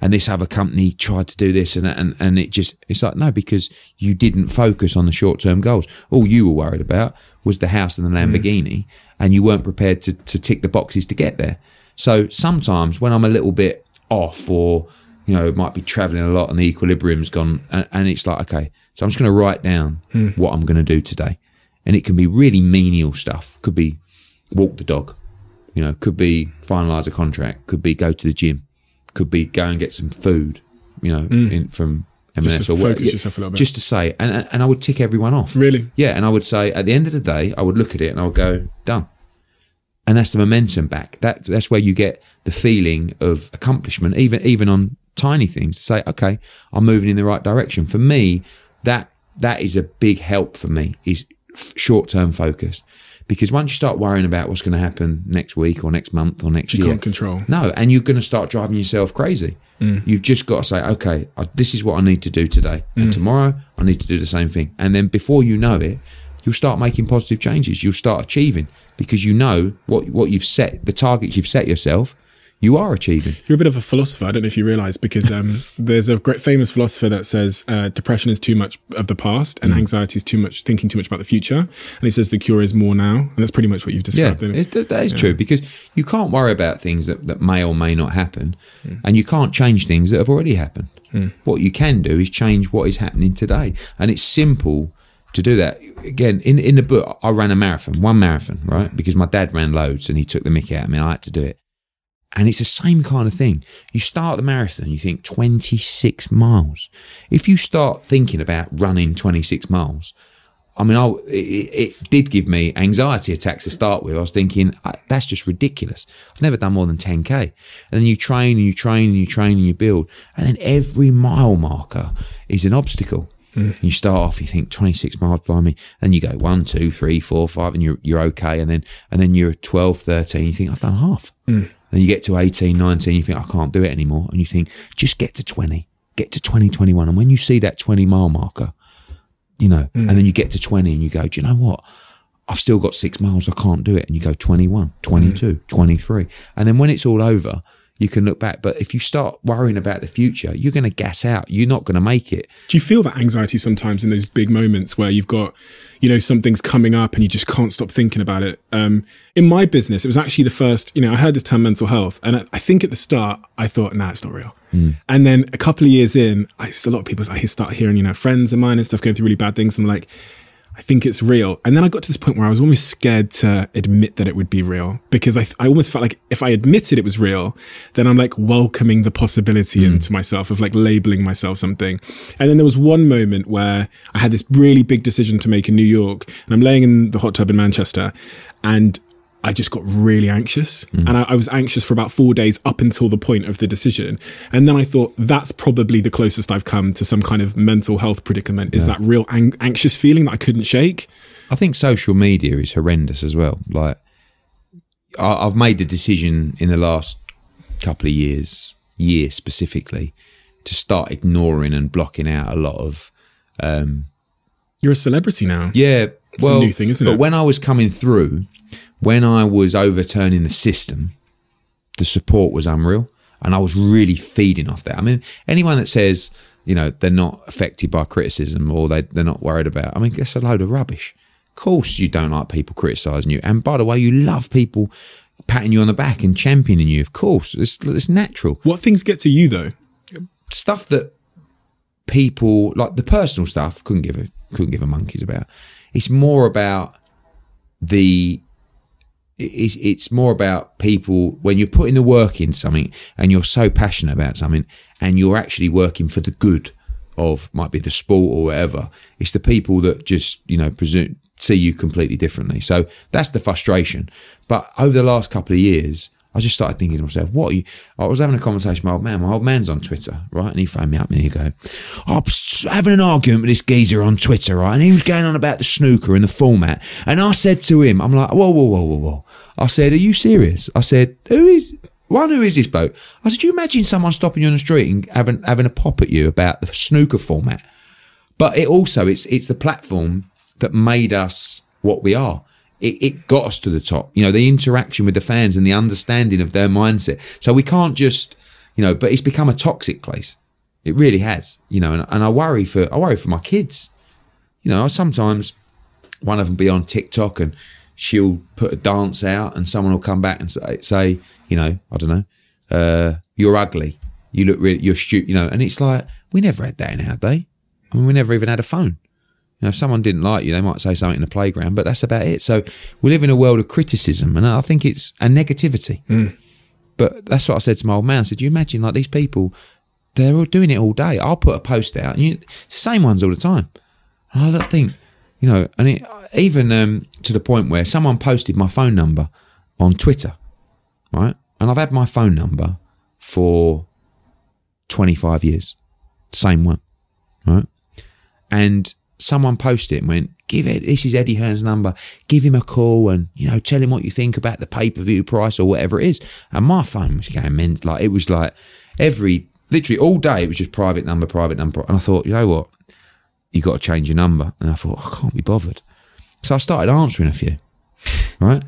and this other company tried to do this and it just, it's like, no, because you didn't focus on the short-term goals. All you were worried about was the house and the Lamborghini and you weren't prepared to tick the boxes to get there. So sometimes when I'm a little bit off or, it might be traveling a lot and the equilibrium's gone and it's like, okay, so I'm just going to write down what I'm going to do today. And it can be really menial stuff. Could be walk the dog, could be finalise a contract, could be go to the gym, could be go and get some food, from M&S. Just to focus yourself a little bit. Just to say, and I would tick everyone off. Really? Yeah, and I would say at the end of the day, I would look at it and I would go, done. And that's the momentum back. That's where you get the feeling of accomplishment, even on tiny things, to say, okay, I'm moving in the right direction. For me, that is a big help for me, is short-term focus. Because once you start worrying about what's going to happen next week or next month or next year. You can't control. No, and you're going to start driving yourself crazy. You've just got to say, okay, this is what I need to do today. And tomorrow, I need to do the same thing. And then before you know it, you'll start making positive changes. You'll start achieving because you know what you've set, the targets you've set yourself. you are achieving. You're a bit of a philosopher. I don't know if you realise, because there's a great famous philosopher that says depression is too much of the past and anxiety is too much, thinking too much about the future. And he says the cure is more now. And that's pretty much what you've described. Yeah, that is true, because you can't worry about things that may or may not happen, and you can't change things that have already happened. What you can do is change what is happening today. And it's simple to do that. Again, in the book, I ran one marathon, right? Because my dad ran loads and he took the mickey out of me. I had to do it. And it's the same kind of thing. You start the marathon, you think 26 miles. If you start thinking about running 26 miles, I mean, it did give me anxiety attacks to start with. I was thinking, that's just ridiculous. I've never done more than 10K. And then you train and you train and you train and you build. And then every mile marker is an obstacle. You start off, you think 26 miles, blimey. Then you go 1, 2, 3, 4, 5, and you're okay. And then you're 12, 13, you think, I've done half. Then you get to 18, 19, you think, I can't do it anymore. And you think, just get to 20, 21. And when you see that 20 mile marker, you know, and then you get to 20 and you go, do you know what? I've still got 6 miles, I can't do it. And you go 21, 22, 23. And then when it's all over, you can look back. But if you start worrying about the future, you're going to gas out. You're not going to make it. Do you feel that anxiety sometimes in those big moments where you've got, you know, something's coming up and you just can't stop thinking about it? In my business, it was actually the first, you know, I heard this term mental health. And I think at the start, I thought, nah, it's not real. And then a couple of years in, a lot of people start hearing, you know, friends of mine and stuff going through really bad things. And I'm like, I think it's real. And then I got to this point where I was almost scared to admit that it would be real, because I almost felt like if I admitted it was real, then I'm like welcoming the possibility into myself of like labeling myself something. And then there was one moment where I had this really big decision to make in New York, and I'm laying in the hot tub in Manchester, and I just got really anxious. And I was anxious for about 4 days up until the point of the decision. And then I thought, that's probably the closest I've come to some kind of mental health predicament, is that real anxious feeling that I couldn't shake. I think social media is horrendous as well. Like, I've made the decision in the last couple of year specifically, to start ignoring and blocking out a lot of... You're a celebrity now. Yeah. It's a new thing, isn't it? But when I was coming through... When I was overturning the system, the support was unreal, and I was really feeding off that. I mean, anyone that says, you know, they're not affected by criticism or they're not worried about, I mean, that's a load of rubbish. Of course you don't like people criticising you. And by the way, you love people patting you on the back and championing you. Of course, it's natural. What things get to you though? Stuff that people, like the personal stuff, couldn't give a monkey's about. It's more about people, when you're putting the work in something and you're so passionate about something and you're actually working for the good of, might be the sport or whatever, it's the people that just, you know, see you completely differently. So that's the frustration. But over the last couple of years, I just started thinking to myself, I was having a conversation with my old man. My old man's on Twitter, right? And he phoned me up and he'd go, I was having an argument with this geezer on Twitter, right? And he was going on about the snooker and the format. And I said to him, I'm like, whoa. I said, are you serious? I said, who is this bloke? I said, do you imagine someone stopping you on the street and having a pop at you about the snooker format? But it also, it's the platform that made us what we are. It got us to the top, you know, the interaction with the fans and the understanding of their mindset. So we can't just, you know, but it's become a toxic place. It really has, you know, and I worry for my kids. You know, sometimes one of them be on TikTok and she'll put a dance out and someone will come back and say, you know, I don't know, you're ugly. You look really, you're stupid, you know, and it's like, we never had that in our day. I mean, we never even had a phone. You know, if someone didn't like you, they might say something in the playground, but that's about it. So we live in a world of criticism, and I think it's a negativity. But that's what I said to my old man. I said, you imagine, like, these people, they're all doing it all day. I'll put a post out, and it's the same ones all the time. And I think, you know, and it, even to the point where someone posted my phone number on Twitter, right? And I've had my phone number for 25 years, same one, right? And someone posted and went, this is Eddie Hearn's number, give him a call and, you know, tell him what you think about the pay-per-view price or whatever it is. And my phone was going mint. Like, it was like literally all day, it was just private number. And I thought, you know what? You got to change your number. And I thought, I can't be bothered. So I started answering a few, right?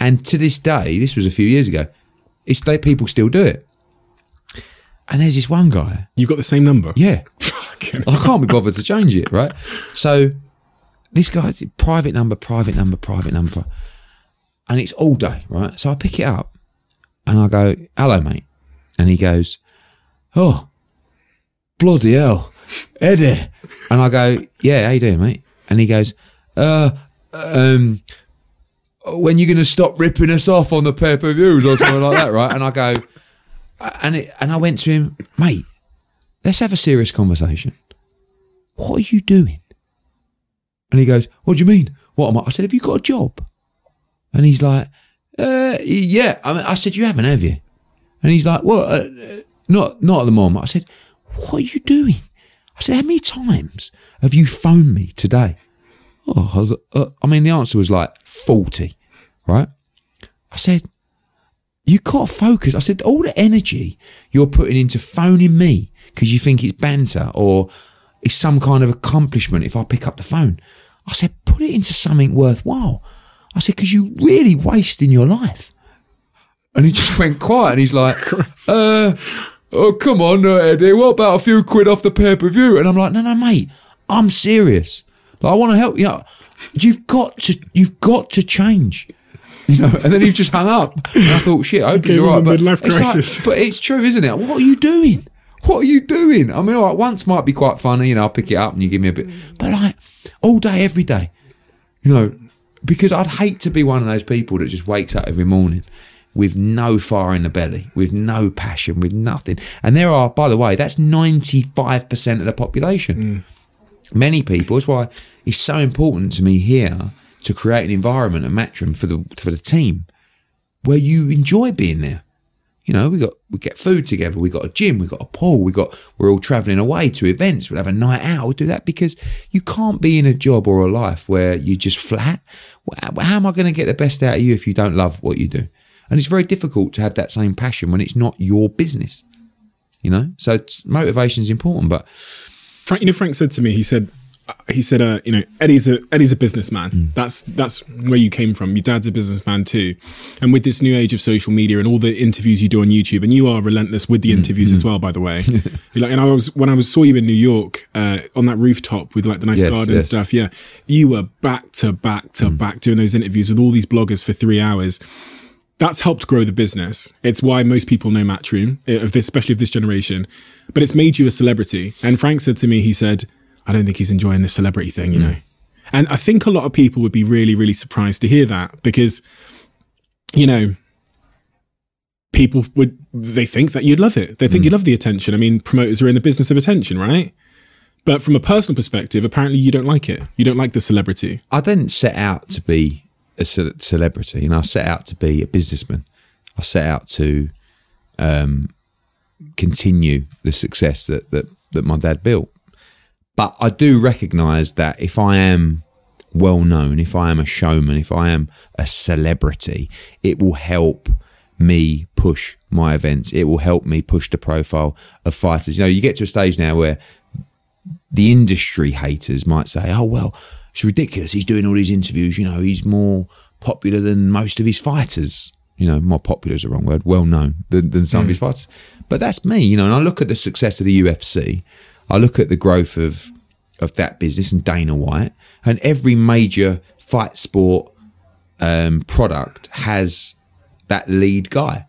And to this day, this was a few years ago, It's that people still do it. And there's this one guy. You've got the same number? Yeah. Fucking I can't be bothered to change it, right? So this guy's private number. And it's all day, right? So I pick it up and I go, hello, mate. And he goes, oh, bloody hell, Eddie. And I go, yeah, how you doing, mate? And he goes, when you going to stop ripping us off on the pay-per-views or something like that, right? And I go, and I went to him, mate, let's have a serious conversation. What are you doing? And he goes, what do you mean? What am I? I said, have you got a job? And he's like, yeah. I mean, I said, you haven't, have you? And he's like, well, not at the moment. I said, what are you doing? I said, how many times have you phoned me today? Oh, I mean, the answer was like 40, right? I said, you got to focus. I said, all the energy you're putting into phoning me because you think it's banter or it's some kind of accomplishment if I pick up the phone. I said, put it into something worthwhile. I said, because you're really wasting your life. And he just went quiet and he's like, oh, come on, Eddie, what about a few quid off the pay-per-view? And I'm like, no, mate, I'm serious. Like, I want to help you out. You've got to change. You know, and then he just hung up. And I thought, shit, I hope he's all right. But it's, like, but it's true, isn't it? What are you doing? What are you doing? I mean, all right, once might be quite funny, you know, I'll pick it up and you give me a bit. But like, all day, every day, you know, because I'd hate to be one of those people that just wakes up every morning with no fire in the belly, with no passion, with nothing. And there are, by the way, that's 95% of the population. Many people. That's why it's so important to me here to create an environment at Matchroom for the team where you enjoy being there. You know, we get food together, we got a gym, we got a pool, we're all travelling away to events, we'll have a night out, we'll do that, because you can't be in a job or a life where you're just flat. How am I going to get the best out of you if you don't love what you do? And it's very difficult to have that same passion when it's not your business, you know? So motivation is important, but... Frank said to me, he said, you know, Eddie's a businessman. That's where you came from. Your dad's a businessman too. And with this new age of social media and all the interviews you do on YouTube, and you are relentless with the interviews as well, by the way. Like, and I saw you in New York on that rooftop with like the nice garden and stuff. Yeah. You were back to back doing those interviews with all these bloggers for 3 hours. That's helped grow the business. It's why most people know Matchroom, especially of this generation. But it's made you a celebrity. And Frank said to me, he said, I don't think he's enjoying the celebrity thing, you know. And I think a lot of people would be really, really surprised to hear that because, you know, people they think that you'd love it. They think you love the attention. I mean, promoters are in the business of attention, right? But from a personal perspective, apparently you don't like it. You don't like the celebrity. I didn't set out to be a celebrity, and I set out to be a businessman. I set out to continue the success that my dad built. But I do recognise that if I am well known, if I am a showman, if I am a celebrity, it will help me push my events. It will help me push the profile of fighters. You know, you get to a stage now where the industry haters might say, oh, well, it's ridiculous. He's doing all these interviews. You know, he's more popular than most of his fighters. You know, more popular is the wrong word, well known than some of his fighters. But that's me, you know, and I look at the success of the UFC. I look at the growth of that business and Dana White, and every major fight sport product has that lead guy.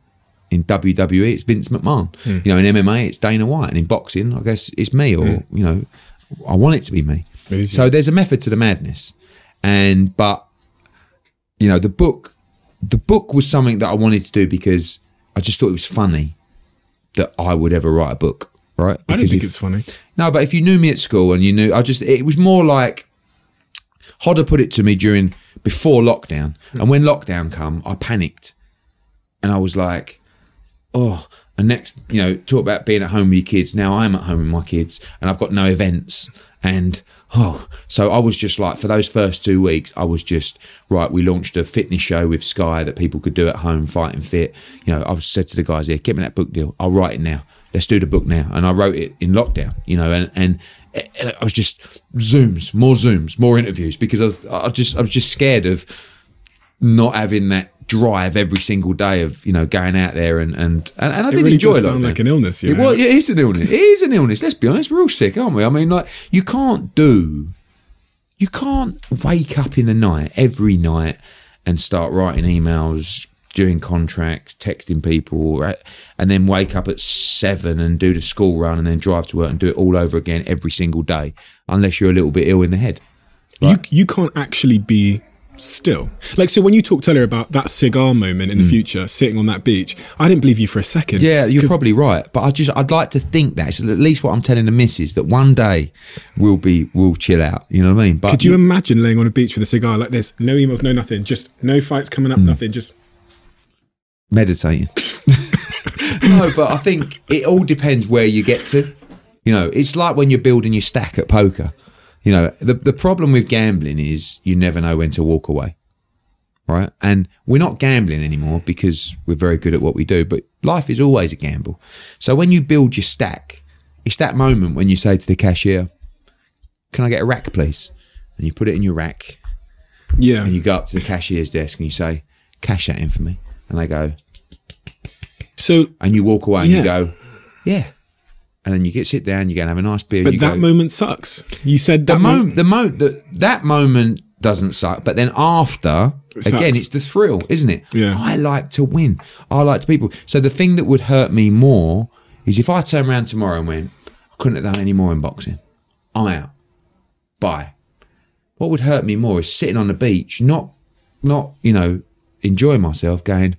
In WWE, it's Vince McMahon. You know, in MMA, it's Dana White, and in boxing, I guess it's me, or you know, I want it to be me. So there's a method to the madness, but you know, the book was something that I wanted to do because I just thought it was funny that I would ever write a book. Right? Because I don't think it's funny. No, but if you knew me at school and you knew, it was more like, Hodder put it to me before lockdown. And when lockdown come, I panicked. And I was like, oh, and next, you know, talk about being at home with your kids. Now I'm at home with my kids and I've got no events. And, so I was just like, for those first 2 weeks, I was just, right, we launched a fitness show with Sky that people could do at home, Fighting Fit. You know, I said to the guys here, get me that book deal. I'll write it now. Let's do the book now. And I wrote it in lockdown, you know, and I was just Zooms, more interviews, because I was just scared of not having that drive every single day of, you know, going out there and I did really enjoy it. It sound like an illness, you know? Well, yeah, it is an illness. It is an illness. Let's be honest, we're all sick, aren't we? I mean, like, you can't wake up in the night every night and start writing emails, doing contracts, texting people, right? And then wake up at 7 and do the school run and then drive to work and do it all over again every single day, unless you're a little bit ill in the head. Right? You can't actually be still. Like, so when you talked earlier about that cigar moment in the future, sitting on that beach, I didn't believe you for a second. Yeah, you're probably right. But I'd like to think that. It's at least what I'm telling the missus, that one day we'll chill out. You know what I mean? But could you imagine laying on a beach with a cigar like this? No emails, no nothing. Just no fights coming up, nothing. Just meditating. No, but I think it all depends where you get to. You know, it's like when you're building your stack at poker. You know, the problem with gambling is you never know when to walk away, right? And we're not gambling anymore because we're very good at what we do, but life is always a gamble. So when you build your stack, it's that moment when you say to the cashier, "Can I get a rack, please?" And you put it in your rack. Yeah. And you go up to the cashier's desk and you say, "Cash that in for me." And they go, "So," and you walk away and you go, "Yeah." And then you get sit down, you go and have a nice beer. But you that moment sucks. You said that moment. That moment doesn't suck. But then after, again, it's the thrill, isn't it? Yeah. I like to win. I like to people. So the thing that would hurt me more is if I turn around tomorrow and went, "I couldn't have done any more in boxing. I'm out. Bye." What would hurt me more is sitting on the beach, not you know, enjoying myself, going,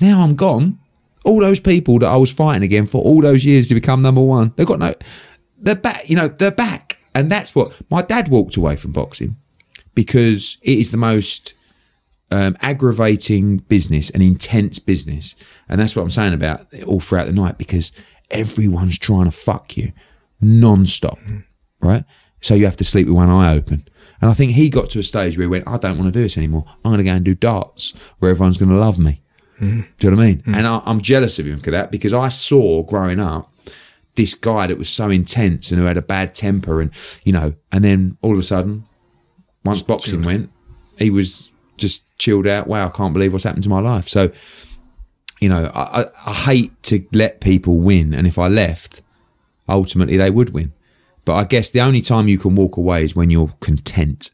"Now I'm gone. All those people that I was fighting again for all those years to become number one, they're back, you know, they're back." And that's what, my dad walked away from boxing because it is the most aggravating business, an intense business. And that's what I'm saying about it all throughout the night, because everyone's trying to fuck you non-stop, right? So you have to sleep with one eye open. And I think he got to a stage where he went, "I don't want to do this anymore. I'm going to go and do darts where everyone's going to love me." Do you know what I mean? And I'm jealous of him for that, because I saw growing up this guy that was so intense and who had a bad temper, and you know, and then all of a sudden, once boxing went, he was just chilled out. Wow, I can't believe what's happened to my life. So, you know, I hate to let people win, and if I left, ultimately they would win. But I guess the only time you can walk away is when you're content.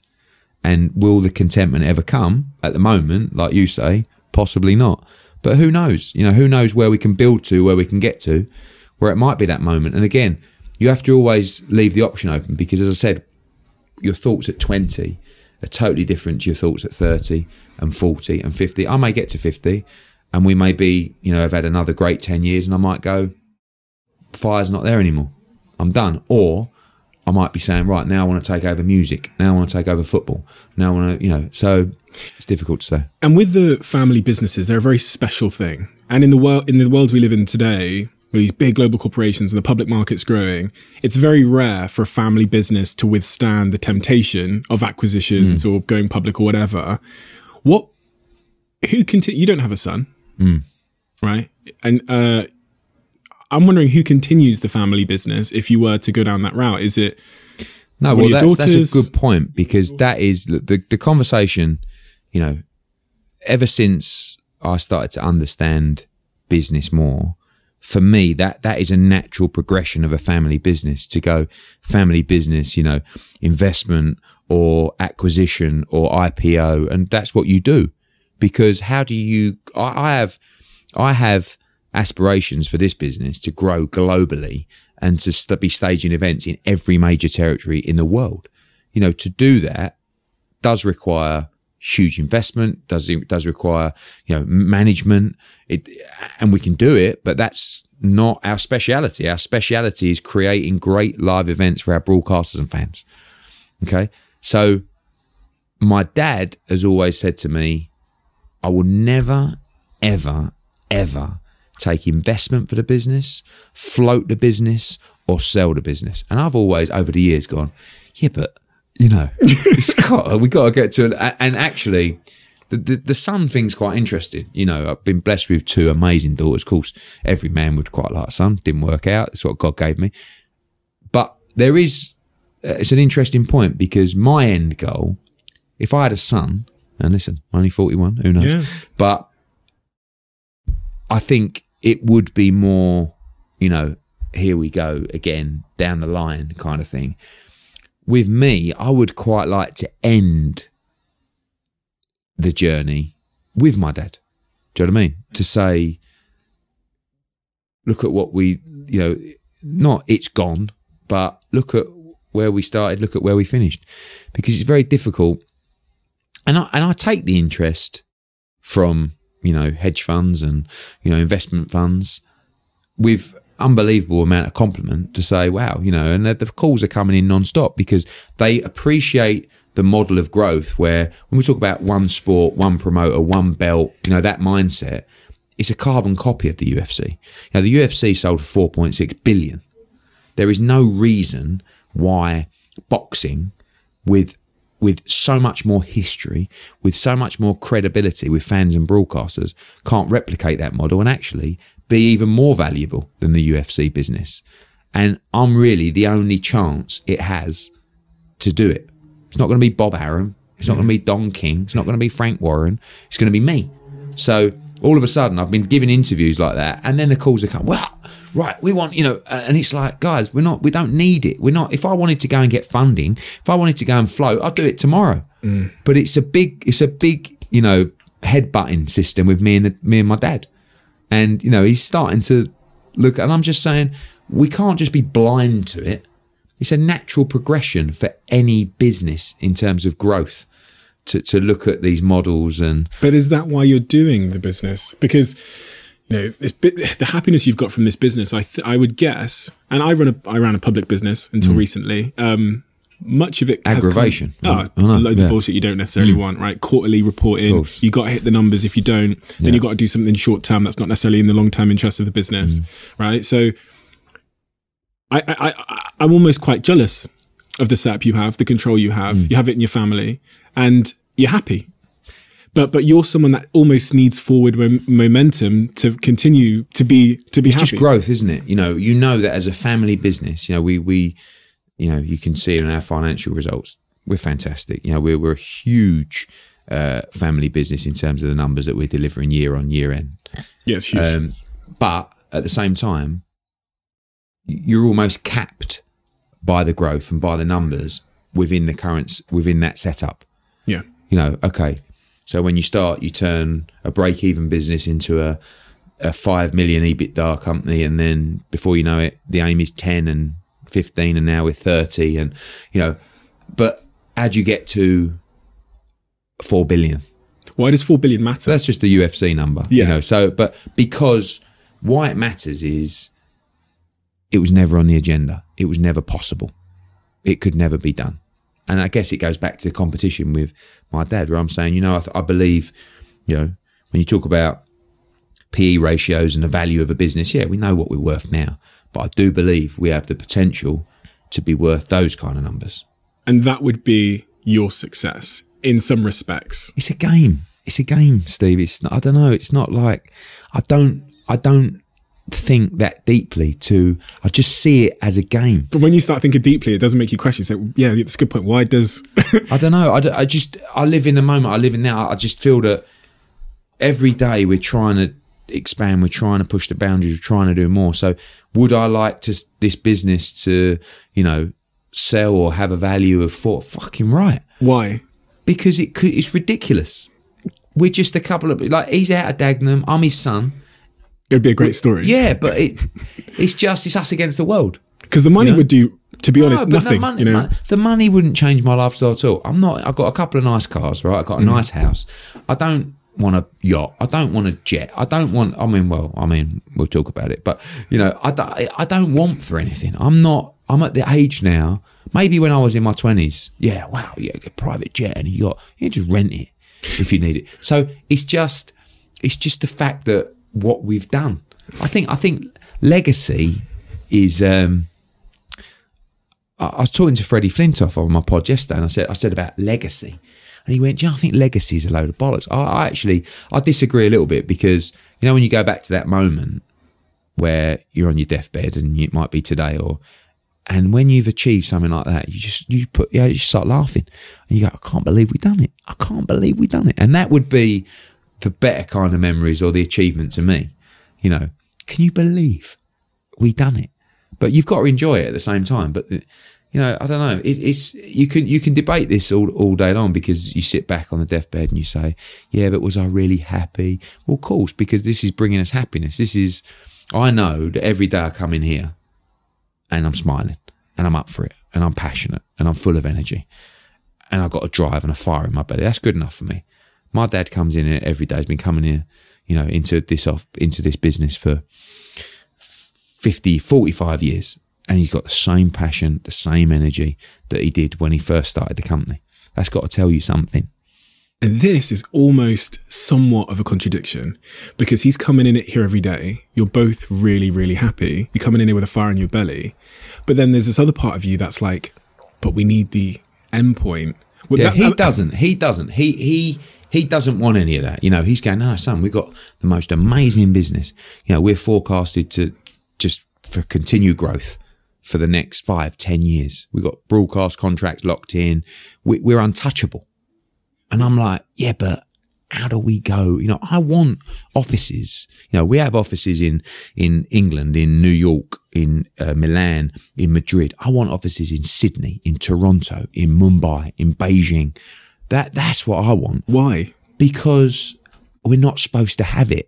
And will the contentment ever come? At the moment, like you say, possibly not. But who knows? You know, who knows where we can build to, where we can get to, where it might be that moment. And again, you have to always leave the option open, because as I said, your thoughts at 20 are totally different to your thoughts at 30 and 40 and 50. I may get to 50 and we may be, you know, I've had another great 10 years and I might go, "Fire's not there anymore. I'm done." Or I might be saying, "Right, now I want to take over music. Now I want to take over football. Now I want to," you know, so it's difficult to say. And with the family businesses, they're a very special thing. And in the world we live in today, with these big global corporations and the public markets growing, it's very rare for a family business to withstand the temptation of acquisitions or going public or whatever. You don't have a son, right? And, I'm wondering who continues the family business if you were to go down that route. Is it? No, well, that's a good point, because that is the conversation, you know, ever since I started to understand business more, for me, that is a natural progression of a family business, to go family business, you know, investment or acquisition or IPO. And that's what you do, because how do you, I have aspirations for this business to grow globally and to be staging events in every major territory in the world. You know, to do that does require huge investment, does require, you know, management. And we can do it, but that's not our speciality. Our speciality is creating great live events for our broadcasters and fans. Okay, so my dad has always said to me, "I will never, ever, ever take investment for the business, float the business, or sell the business." And I've always, over the years, gone, "Yeah, but you know, we got to get to it." And actually, the son thing's quite interesting. You know, I've been blessed with two amazing daughters. Of course, every man would quite like a son. Didn't work out. It's what God gave me. But there is, it's an interesting point, because my end goal, if I had a son, And listen, only 41, who knows? Yeah. But I think it would be more, you know, here we go again, down the line kind of thing. With me, I would quite like to end the journey with my dad. Do you know what I mean? To say, look at what we, you know, not it's gone, but look at where we started, look at where we finished. Because it's very difficult. And I take the interest from, you know, hedge funds and, you know, investment funds with unbelievable amount of compliment to say, wow, you know, and the calls are coming in non-stop because they appreciate the model of growth where when we talk about one sport, one promoter, one belt, you know, that mindset, it's a carbon copy of the UFC. Now, the UFC sold for $4.6 billion. There is no reason why boxing with so much more history, with so much more credibility with fans and broadcasters, can't replicate that model and actually be even more valuable than the UFC business. And I'm really the only chance it has to do it. It's not going to be Bob Arum. It's not going to be Don King. It's not going to be Frank Warren. It's going to be me. So all of a sudden, I've been giving interviews like that, and then the calls are coming, well, right, we want, you know, and it's like, guys, we don't need it. We're not, if I wanted to go and get funding, if I wanted to go and float, I'd do it tomorrow. Mm. But it's a big, you know, headbutting system with me and my dad. And, you know, he's starting to look, and I'm just saying, we can't just be blind to it. It's a natural progression for any business in terms of growth to look at these models. And but is that why you're doing the business? Because, you know, the happiness you've got from this business, I would guess, and I ran a public business until recently. Much of it aggravation. Loads of bullshit you don't necessarily want, right? Quarterly reporting, you got to hit the numbers. If you don't, then you got to do something short term that's not necessarily in the long term interest of the business, right? So I'm almost quite jealous of the setup you have, the control you have it in your family, and you're happy. But you're someone that almost needs forward momentum to continue to be happy. It's just growth, isn't it? You know that as a family business, you know, we you know, you can see in our financial results, we're fantastic. You know, we're a huge family business in terms of the numbers that we're delivering year on year end. Yeah, it's huge. But at the same time, you're almost capped by the growth and by the numbers within that setup. Yeah. You know, okay. So when you start, you turn a break-even business into a 5 million EBITDA company, and then before you know it, the aim is 10 and 15, and now we're 30, and, you know, but how do you get to 4 billion? Why does 4 billion matter? That's just the UFC number, you know, so, but because why it matters is, it was never on the agenda. It was never possible. It could never be done. And I guess it goes back to the competition with my dad, where I'm saying, you know, I believe, you know, when you talk about PE ratios and the value of a business, yeah, we know what we're worth now. But I do believe we have the potential to be worth those kind of numbers. And that would be your success in some respects. It's a game. It's a game, Steve. It's not, I don't know. It's not like I don't think that deeply to, I just see it as a game. But when you start thinking deeply, it doesn't make you question. So yeah, it's a good point. Why does I don't know. I live in the moment. I live in now. I just feel that every day we're trying to expand. We're trying to push the boundaries. We're trying to do more. So would I like to this business to, you know, sell or have a value of 4? Fucking right. Why? Because it's ridiculous. We're just a couple of, like, he's out of Dagenham. I'm his son. It'd be a great story. Yeah, but it's us against the world. Because the money would do, to be honest, nothing. Money, you know? The money wouldn't change my lifestyle at all. I've got a couple of nice cars, right? I've got a nice house. I don't want a yacht. I don't want a jet. I mean, we'll talk about it. But, you know, I don't want for anything. I'm at the age now, maybe when I was in my 20s, a private jet and a yacht. You just rent it if you need it. So it's just the fact that, what we've done. I think legacy is I was talking to Freddie Flintoff on my pod yesterday, and I said about legacy, and he went, I think legacy is a load of bollocks. I disagree a little bit, because, you know, when you go back to that moment where you're on your deathbed, and it might be today, or And when you've achieved something like that, you just start laughing and you go, I can't believe we've done it. I can't believe we've done it. And that would be the better kind of memories or the achievement to me. You know, can you believe we done it? But you've got to enjoy it at the same time. But, you know, I don't know. It's you can debate this all day long, because you sit back on the deathbed and you say, yeah, but was I really happy? Well, of course, because this is bringing us happiness. This is, I know that every day I come in here and I'm smiling and I'm up for it and I'm passionate and I'm full of energy and I've got a drive and a fire in my belly. That's good enough for me. My dad comes in here every day. He's been coming here, you know, into this business for 45 years, and he's got the same passion, the same energy that he did when he first started the company. That's got to tell you something. And this is almost somewhat of a contradiction, because he's coming in here every day. You're both really, really happy. You're coming in here with a fire in your belly. But then there's this other part of you that's like, but we need the end point. Well, yeah, he doesn't. He doesn't want any of that. You know, he's going, no, son, we've got the most amazing business. You know, we're forecasted to just for continued growth for the next 5-10 years. We've got broadcast contracts locked in. We're untouchable. And I'm like, yeah, but how do we go? You know, I want offices. You know, we have offices in England, in New York, in Milan, in Madrid. I want offices in Sydney, in Toronto, in Mumbai, in Beijing. That's what I want. Why? Because we're not supposed to have it.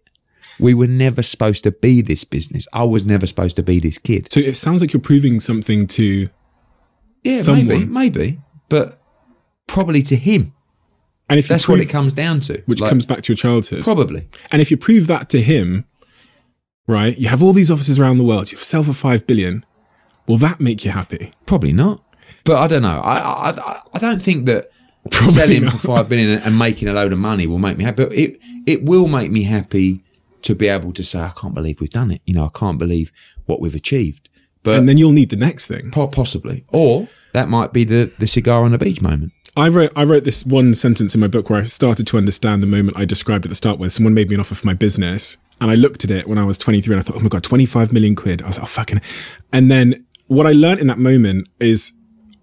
We were never supposed to be this business. I was never supposed to be this kid. So it sounds like you're proving something to someone. Maybe, but probably to him. And if that's what it comes down to. Which comes back to your childhood. Probably. And if you prove that to him, right, you have all these offices around the world, you have yourself a 5 billion, will that make you happy? Probably not. But I don't know. I don't think that probably selling not for 5 billion and making a load of money will make me happy. But it will make me happy to be able to say, I can't believe we've done it. You know, I can't believe what we've achieved. But and then you'll need the next thing. Possibly. Or that might be the cigar on the beach moment. I wrote this one sentence in my book where I started to understand the moment I described at the start with. Someone made me an offer for my business and I looked at it when I was 23 and I thought, oh my God, 25 million quid. I was like, oh, fucking. And then what I learned in that moment is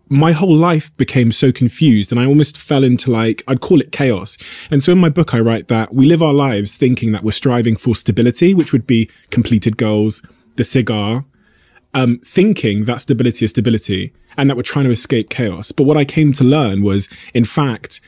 my whole life became so confused and I almost fell into I'd call it chaos. And so in my book, I write that we live our lives thinking that we're striving for stability, which would be completed goals, the cigar, thinking that stability is stability and that we're trying to escape chaos. But what I came to learn was, in fact,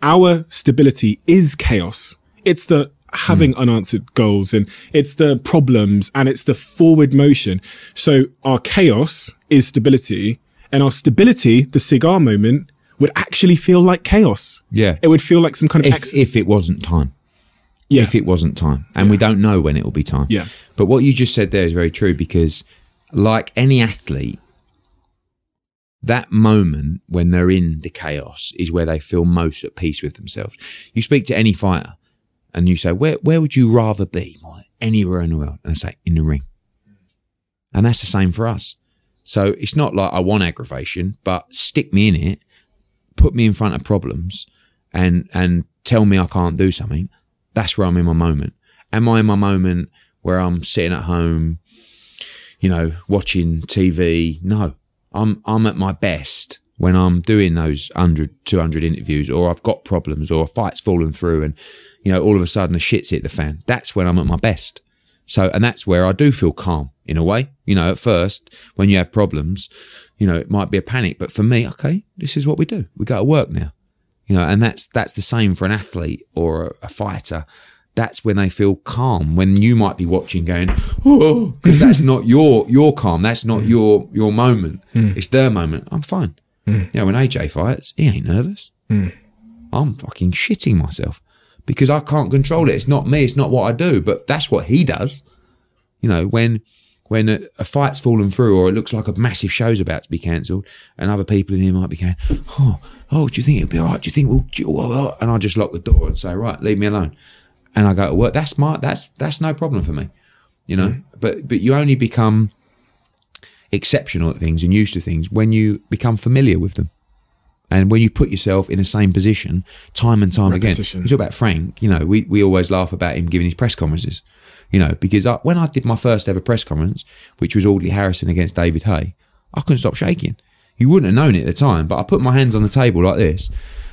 our stability is chaos. It's the having unanswered goals, and it's the problems, and it's the forward motion. So our chaos is stability, and our stability, the cigar moment, would actually feel like chaos. Yeah. It would feel like some kind of... if it wasn't time. Yeah. If it wasn't time. And we don't know when it will be time. Yeah. But what you just said there is very true, because like any athlete, that moment when they're in the chaos is where they feel most at peace with themselves. You speak to any fighter and you say, where would you rather be more than anywhere in the world? And they say, in the ring. And that's the same for us. So it's not like I want aggravation, but stick me in it, put me in front of problems and tell me I can't do something. That's where I'm in my moment. Am I in my moment where I'm sitting at home, you know, watching TV? No. I'm at my best when I'm doing those 100, 200 interviews, or I've got problems, or a fight's fallen through and, you know, all of a sudden the shit's hit the fan. That's when I'm at my best. So, and that's where I do feel calm in a way. You know, at first when you have problems, you know, it might be a panic, but for me, okay, this is what we do. We go to work now, you know, and that's the same for an athlete or a fighter. That's when they feel calm, when you might be watching going, oh, because that's not your calm. That's not your moment. It's their moment. I'm fine. You know, when AJ fights, he ain't nervous. I'm fucking shitting myself, because I can't control it. It's not me. It's not what I do, but that's what he does. You know, when a fight's fallen through, or it looks like a massive show's about to be cancelled, and other people in here might be going, oh, do you think it'll be all right? Do you think we'll, and I just lock the door and say, right, leave me alone. And I go to work. That's no problem for me, you know, but you only become exceptional at things and used to things when you become familiar with them. And when you put yourself in the same position time and time again, you talk about Frank, you know, we always laugh about him giving his press conferences, you know, because when I did my first ever press conference, which was Audley Harrison against David Hay, I couldn't stop shaking. You wouldn't have known it at the time, but I put my hands on the table like this,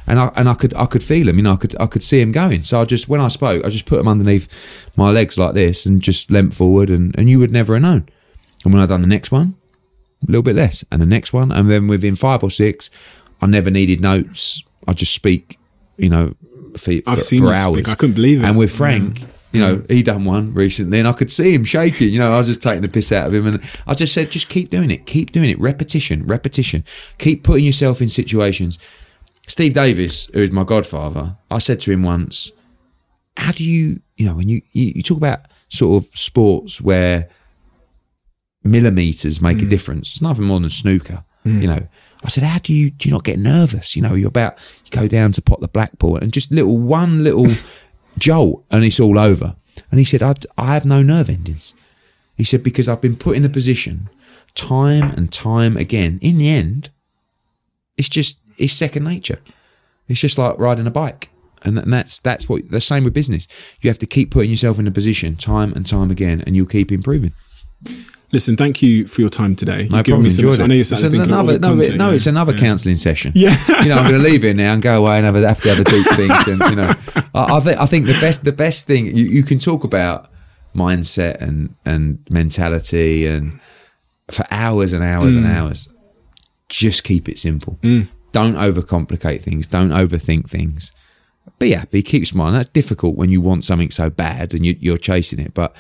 and I could feel him, you know, I could see him going. So I just, when I spoke, I just put him underneath my legs like this and just leant forward, and you would never have known. And when I done the next one, a little bit less, and the next one, and then within 5 or 6, I never needed notes. I just speak, you know, for hours. I couldn't believe it. And with Frank, you know, he done one recently, and I could see him shaking. You know, I was just taking the piss out of him, and I just said, just keep doing it. Repetition. Keep putting yourself in situations. Steve Davis, who is my godfather, I said to him once, how do you, you know, when you talk about sort of sports where millimeters make a difference, it's nothing more than snooker, you know. I said, how do you not get nervous? You know, you're about, you go down to pot the blackball and just one little jolt and it's all over. And he said, I have no nerve endings. He said, because I've been put in the position time and time again. In the end, it's second nature. It's just like riding a bike. And that's what, the same with business. You have to keep putting yourself in a position time and time again, and you'll keep improving. Listen, thank you for your time today. No problem, enjoyed it. I know you're sat there thinking, it's another counselling session. Yeah. You know, I'm going to leave it now and go away and have a deep think. And, you know, I think the best thing, you can talk about mindset and mentality and for hours and hours and hours. Just keep it simple. Don't overcomplicate things. Don't overthink things. Be happy. Keep smiling. That's difficult when you want something so bad and you're chasing it, but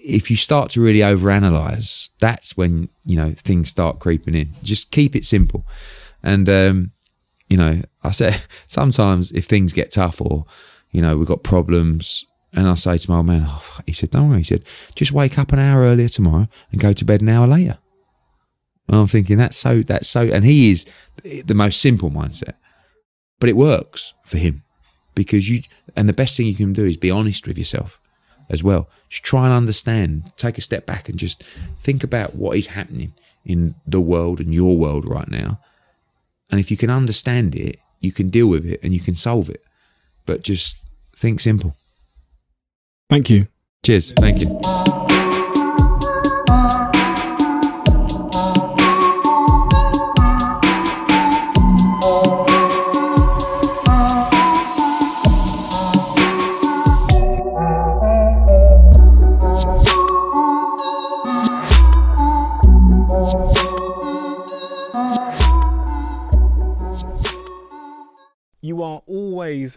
if you start to really overanalyze, that's when, you know, things start creeping in. Just keep it simple. And, you know, I say sometimes if things get tough or, you know, we've got problems, and I say to my old man, he said, don't worry. He said, just wake up an hour earlier tomorrow and go to bed an hour later. And I'm thinking that's so, and he is the most simple mindset, but it works for him because and the best thing you can do is be honest with yourself as well. Just try and understand, take a step back and just think about what is happening in the world and your world right now. And if you can understand it, you can deal with it and you can solve it. But just think simple. Thank you. Cheers. Thank you. You are always